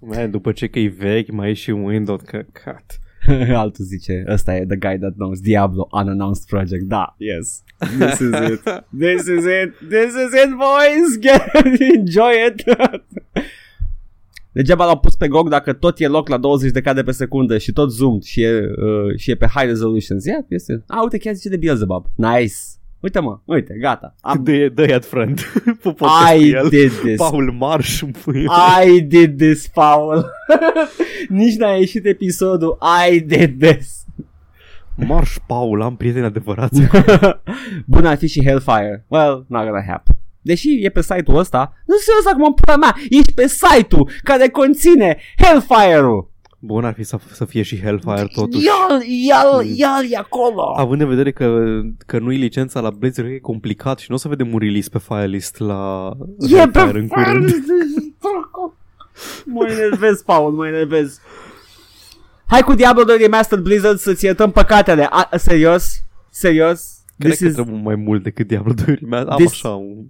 Man, după ce că e vechi, mai e și Windows, căcat. Altul zice, ăsta e the guy that knows Diablo, unannounced project. Da, yes. This is it. This is it. This is it, boys. Get, enjoy it. Degeaba l-au pus pe G O G dacă tot e loc la douăzeci de cadre pe secundă și tot zoomed și e, uh, și e pe high resolutions. Yeah, este. A, uite, chiar zice de Beelzebub. Nice. Uite mă, uite, gata. Am... Dă-i at friend. I did this. Paul Marș. I did this, Paul. Nici n-a ieșit episodul. I did this. Marș, Paul, am prieteni adevărați. Bun, ar fi și Hellfire. Well, not gonna happen. Deși e pe site-ul ăsta. Nu serios acum, puta mea, ești pe site-ul care conține Hellfire-ul. Bun, ar fi să, să fie și Hellfire totuși. Ial, ial, ial e acolo. Având în vedere că, că nu-i licența la Blizzard, e complicat și nu o să vedem un release pe Firelist la e Hellfire în curând. Mă enervez, Paul, mă enervez. Hai cu Diablo doi Remastered Blizzard să-ți iertăm păcatele. A, serios? Serios? Cred this că is... trebuie mai mult decât Diablo doi Remastered. Am this... așa un...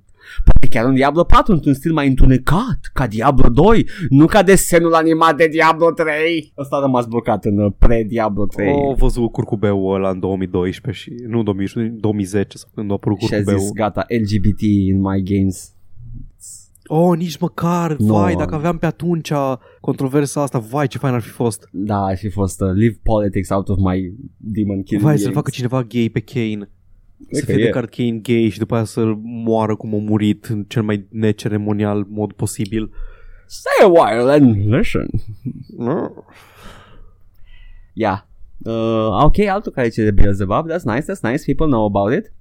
Poate chiar un Diablo patru într-un stil mai întunecat, ca Diablo doi, nu ca desenul animat de Diablo trei. Ăsta a rămas blocat în pre-Diablo trei. O, văzut curcubeul ăla în două mii doisprezece și, nu, două mii zece, când a apărut curcubeul. Și a zis, gata, L G B T in my games. Oh, nici măcar, no. Vai, dacă aveam pe atunci controversa asta, vai, ce fain ar fi fost. Da, ar fi fost, uh, leave politics out of my demon killing. Vai, games. Să-l facă cineva gay pe Kane. Să fie declarat Kane gay și după aia să-l moară cum a murit în cel mai neceremonial mod posibil. Stay a while and listen. Ia yeah. uh, Ok, altul care zice de Beelzebub. That's nice, that's nice, people know about it.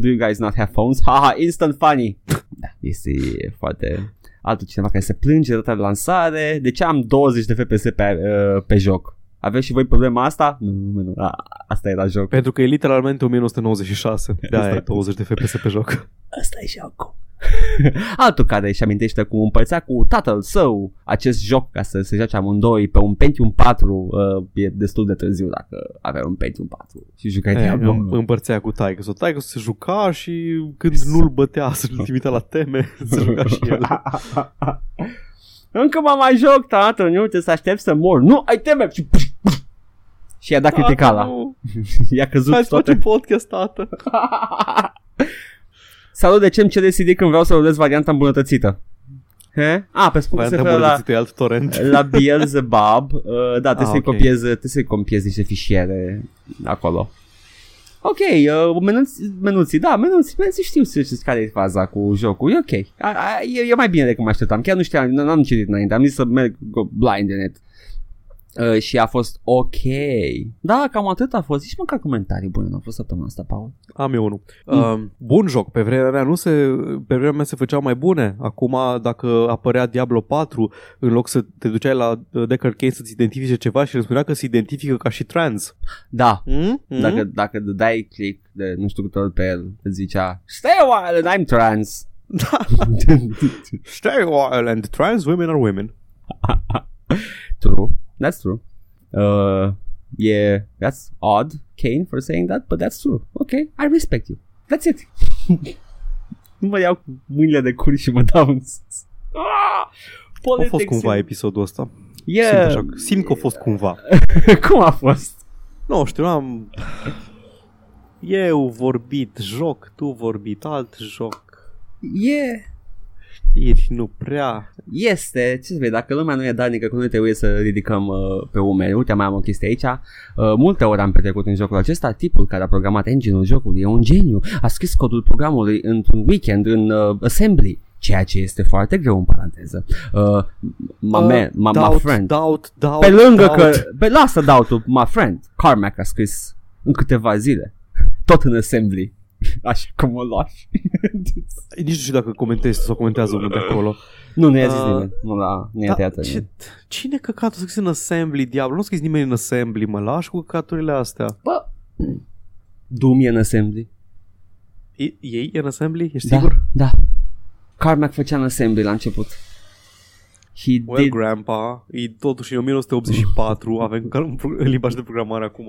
Do you guys not have phones? Haha, instant funny. Da, este foarte... Altul cineva care se plânge de data de lansare. De ce am douăzeci de F P S pe, uh, pe joc? Aveți și voi problema asta? Nu, nu, nu, a, asta era joc. Pentru că e literalmente nouăsprezece nouăzeci și șase. Da, e douăzeci de F P S pe joc. Asta e jocul. Altul care își amintește cum împărțea cu tatăl său acest joc ca să se joace amândoi pe un Pentium patru. uh, E destul de târziu dacă avea un Pentium patru și jucai Diablo. Împărțea cu taică-s-o, taică-s se juca și când nu-l bătea, să-l trimitea la teme, se juca și el. Încă mă mai joc, tată, nu te să aștept să mor. Nu, ai teme. Și i-a dat criticala. I-a căzut. Hai să facem podcast, tată. Salut, de ce îmi cere C D când vreau să rodez varianta îmbunătățită? He? A, pe spune că se referă la, la Beelzebub. Uh, da, trebuie ah, să-i copiez, okay. Să-i copiez niște fișiere acolo. Ok, uh, menuți, menuții, da, menuții, menuții știu, știu, știu care e faza cu jocul, e ok. A, a, e, e mai bine decât mă așteptam, chiar nu știam, n-am citit înainte, am zis să merg blind in it. Uh, și a fost ok. Da, cam atât a fost. Zici măcar comentarii bune, n-a fost săptămâna asta, Paul. Am eu unul. Mm. Uh, bun joc, pe vremea mea nu se, pe vremea mea se făceau mai bune. Acum, dacă apărea Diablo patru, în loc să te duceai la Decker Case să-ți identifice ceva și răspunea că se identifică ca și trans. Da. Mm? Mm? Dacă, dacă dai click de nu știu câte ori pe el, îți zicea stay a while and I'm trans. Da. Stay a while and trans women are women. True. That's true. Uh, yeah, that's odd, Kane, for saying that, but that's true. Okay, I respect you. That's it. Nu mă iau cu mâinile de cur și mă dau în sus. A fost cumva episodul ăsta? Yeah. Simt, așa, simt că a fost cumva. Cum a fost? Nu știu, am... Eu vorbit joc, tu vorbit alt joc. Yeah. Știri, nu prea. Este, ce să vezi, dacă lumea nu e darnică, că nu trebuie să ridicăm uh, pe umeri. Uite, mai am o chestie aici. uh, Multe ore am petrecut în jocul acesta. Tipul care a programat engine-ul jocului e un geniu. A scris codul programului într-un weekend în uh, assembly, ceea ce este foarte greu, în paranteză. Uh, my man, uh, my, doubt, my friend doubt, doubt, Pe lângă doubt. că pe, lasă doubt-ul, my friend Carmack a scris în câteva zile, tot în assembly. Așa cum o lași. Nici nu știu dacă comentezi sau comentează unul de acolo. Nu, nu i-a zis uh, nimeni. Nu, da, nu i-a tăiat da, nimeni. Cine căcatul să scris în assembly, Diablo? Nu scris nimeni în assembly, mă, lași cu căcaturile astea. Bă, Doom e în assembly. E, ei e în assembly? Ești da, sigur? Da, Carmack făcea în assembly la început. He well, did... grandpa, e totuși în nouăsprezece optzeci și patru. Avem în limbaj de programare acum.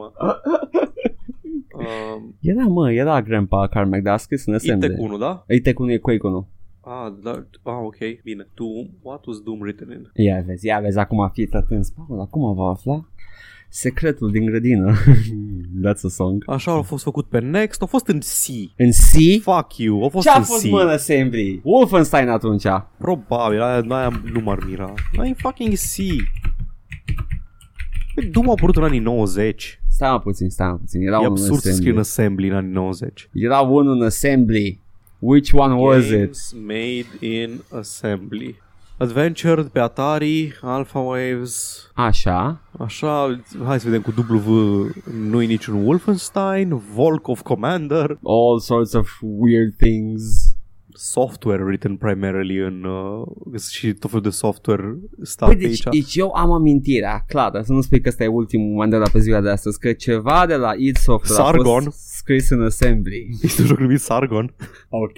Um, era, mă, era grandpa Carmack, dar a scris în assembly. E Tech unu, da? E Tech unu, e Quake unu. Ah, da, ah, ok, bine. Doom, what was Doom written in? Ia vezi, ia vezi, acum fiți atenți. Paul, acum va afla secretul din grădină. That's a song. Așa a fost făcut pe Next, a fost în C. În C? Fuck you, a fost în C. Ce-a fost, mă, în assembly? Wolfenstein atunci. Probabil, aia, aia nu m-ar mira. Aia fucking C. Doom a apărut în anii nouăzeci. Stai mă puțin, stai mă puțin. Era e unul absurd să scrie în assembly în anii nouăzeci. Era unul în assembly. Which one was it? Games made in assembly. Adventure pe Atari, Alpha Waves. Așa. Așa, hai să vedem cu W. Nu-i niciun Wolfenstein, Volkov Commander. All sorts of weird things. Software written primarily în uh, și tot felul de software stat păi, deci, aici. Eu am amintirea clară, să nu spui că ăsta e ultimul mandat la pe ziua de astăzi, că ceva de la id Software Sargon. A fost scris în assembly. Este un joc numit Sargon. Ok.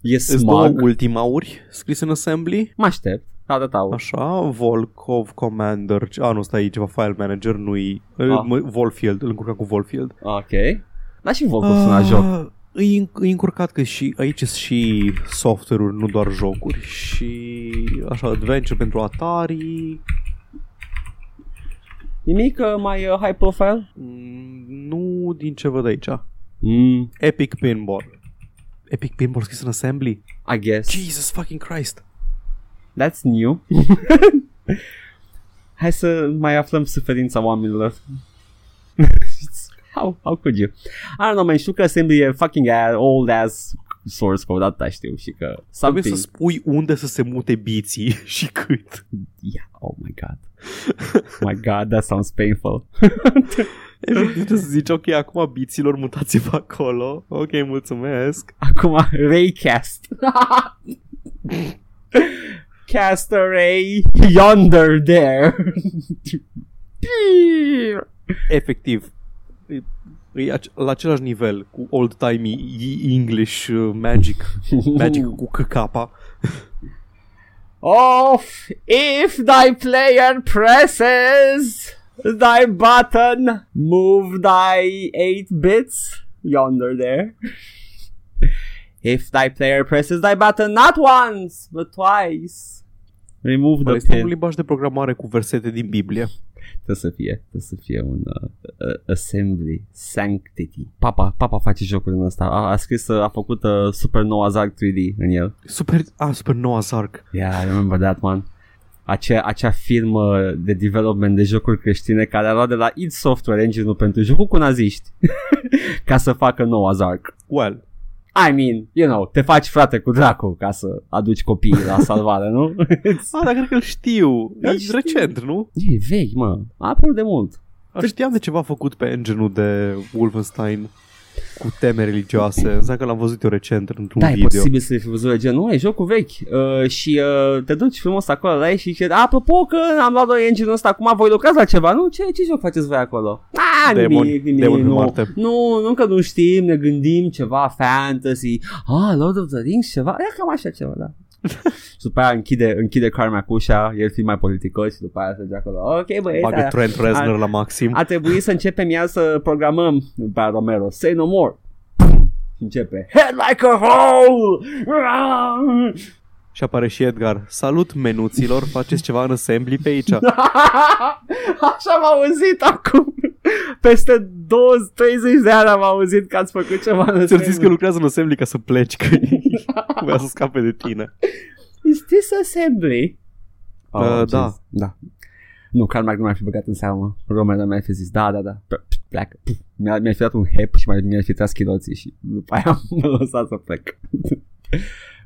E smog. Sunt ultimauri scris în assembly. Mă aștept. Da, da, așa, Volkov Commander. Ah, nu, ăsta e ceva file manager, nu-i ah. Volfield, îl încurca cu Volfield. Ok. Dar și Volkov ah. sună joc. E încurcat că și aici sunt și software-uri, nu doar jocuri. Și așa, adventure pentru Atari. Nimic mai uh, high profile? Mm, nu din ce văd aici. mm. Epic Pinball. Epic Pinball scris în assembly? I guess. Jesus fucking Christ. That's new. Hai să mai aflăm suferința oamenilor. How, how could you? I don't know, man, știu că assembly e fucking old ass source code, atâta știu și că... Something... Trebuie să spui unde să se mute biții și cât. Yeah, oh my god. My god, that sounds painful. Să zici, ok, acum biților mutați-vă acolo. Ok, mulțumesc. Acum, raycast. Cast a ray yonder there. Efectiv. E la același nivel cu old-timey English magic. Magic cu K-K. Of if thy player presses thy button, move thy eight bits yonder there. If thy player presses thy button not once but twice, remove the pin. Un limbaj de programare cu versete din Biblie. Trebuie să fie, trebuie să fie un uh, assembly, sanctity. Papa, papa face jocul în ăsta. A, a scris, a făcut uh, Supernova Zark trei D în el. Super, ah, Supernova Zark. Yeah, I remember that one. Acea, acea firmă de development de jocuri creștine care a luat de la id Software Engine-ul pentru jocul cu naziști ca să facă Noah Zark. Well, I mean, you know, te faci frate cu dracu ca să aduci copiii la salvare, nu? Ah, dar cred că îl știu. E știu. Recent, nu? E vechi, mă. A apărut de mult. Aș știam de ceva făcut pe engine-ul de Wolfenstein cu teme religioase. Înseamnă că l-am văzut eu recent într-un da, video. Da, e posibil să-i fi văzut gen, nu, e jocul vechi. Uh, și uh, te duci frumos acolo la ei și zice, apropo că am luat doi engine-ul ăsta, acum voi lucrați la ceva, nu? Ce, ce joc faceți voi acolo? Ah, Demon, nimic, nimic, Demon nu. Nu, nu că nu știm, ne gândim ceva, fantasy, ah, Lord of the Rings, ceva, e cam așa ceva, da. Și după aia închide, închide Carmack ușa, el fiind mai politicos și după aia se duce acolo. Ok, băieți, bagă Trent Reznor la maxim. A trebuit să începem iar să programăm pe Romero. Say no more. Și începe Head like a hole. Și apare și Edgar. Salut menuților, faceți ceva în assembly pe aici. Așa am auzit acum. Peste douăzeci treizeci de ani am auzit că ați făcut ceva în assembly. Ți-am zis că lucrează în assembly ca să pleci, că voia să scape de tine. Is this assembly? Uh, uh, da. Da. Nu, Karl Marx nu m-ar fi băgat în seamă. Romero mi-ar fi zis, da, da, da, pleacă. Mi-ar mi-a fi dat un hep și mi-ar fi tras chiloții și după aia mă lăsat să plec.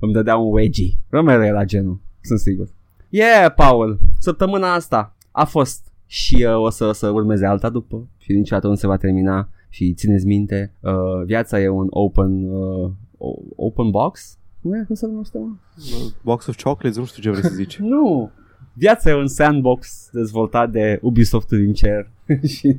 Îmi dădea un wedgie. Romero era genul, sunt sigur. Yeah, Paul, săptămâna asta a fost și uh, o, să, o să urmeze alta după și niciodată nu se va termina și țineți minte, uh, viața e un open, uh, open box? Cum e? Cum se numește? Box of chocolates, nu știu ce vrei să zici. Nu! Viața e un sandbox dezvoltat de Ubisoftul din cer și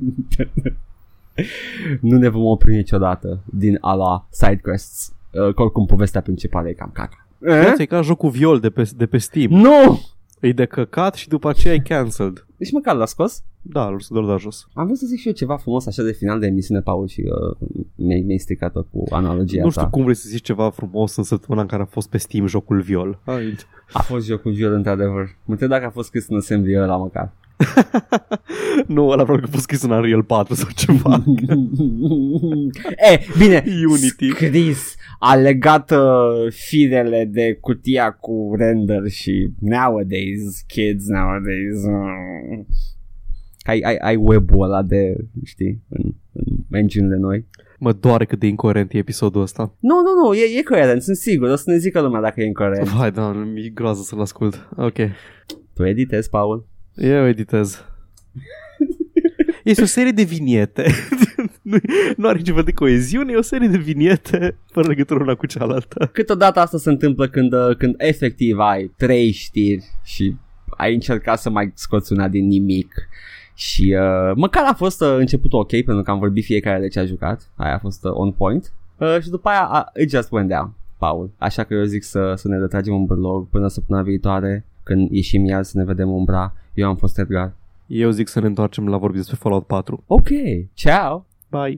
nu ne vom opri niciodată din a la sidequests. Uh, oricum, povestea principală e cam caca. Viața e ca jocul viol de pe, de pe Steam. Nu! E de căcat și după aceea e cancelled. Deci măcar l-a scos? Da, l-a scos, l-a jos. Am vrut să zic și eu ceva frumos așa de final de emisiune, Paul, și uh, mi-ai, mi-ai stricat-o cu analogia ta. Nu știu ta. Cum vrei să zici ceva frumos în săptămâna în care a fost pe Steam jocul viol. Hai. A fost jocul viol, într-adevăr. Mă întreb dacă a fost scris în assembly ăla măcar. Nu, ăla probabil că a fost scris în Unreal patru sau ceva. E, bine, Unity. Scris, a legat uh, firele de cutia cu render și nowadays, kids nowadays. Uh, ai, ai, ai web-ul ăla de, știi, în, în engine-le noi. Mă doare cât de incoerent e episodul ăsta. Nu, nu, nu, e, e coerent, sunt sigur, o să ne zică lumea dacă e incoerent. Vai, da, mi-e groază să-l ascult. Ok. Tu editezi, Paul? Eu editez. Este o serie de viniete. nu, nu are niciun de coeziune. E o serie de viniete fără legătură una cu cealaltă. Câteodată asta se întâmplă când, când efectiv ai trei știri și ai încercat să mai scoți una din nimic. Și uh, măcar a fost uh, începutul ok, pentru că am vorbit fiecare de ce a jucat. Aia a fost uh, on point. uh, Și după aia uh, it just went down, Paul. Așa că eu zic să, să ne retragem în brlog până săptămâna viitoare, când ieșim iar să ne vedem umbra. Eu am fost Edgar. Eu zic să ne întoarcem la vorbit despre Fallout patru. Ok, ciao. Bye.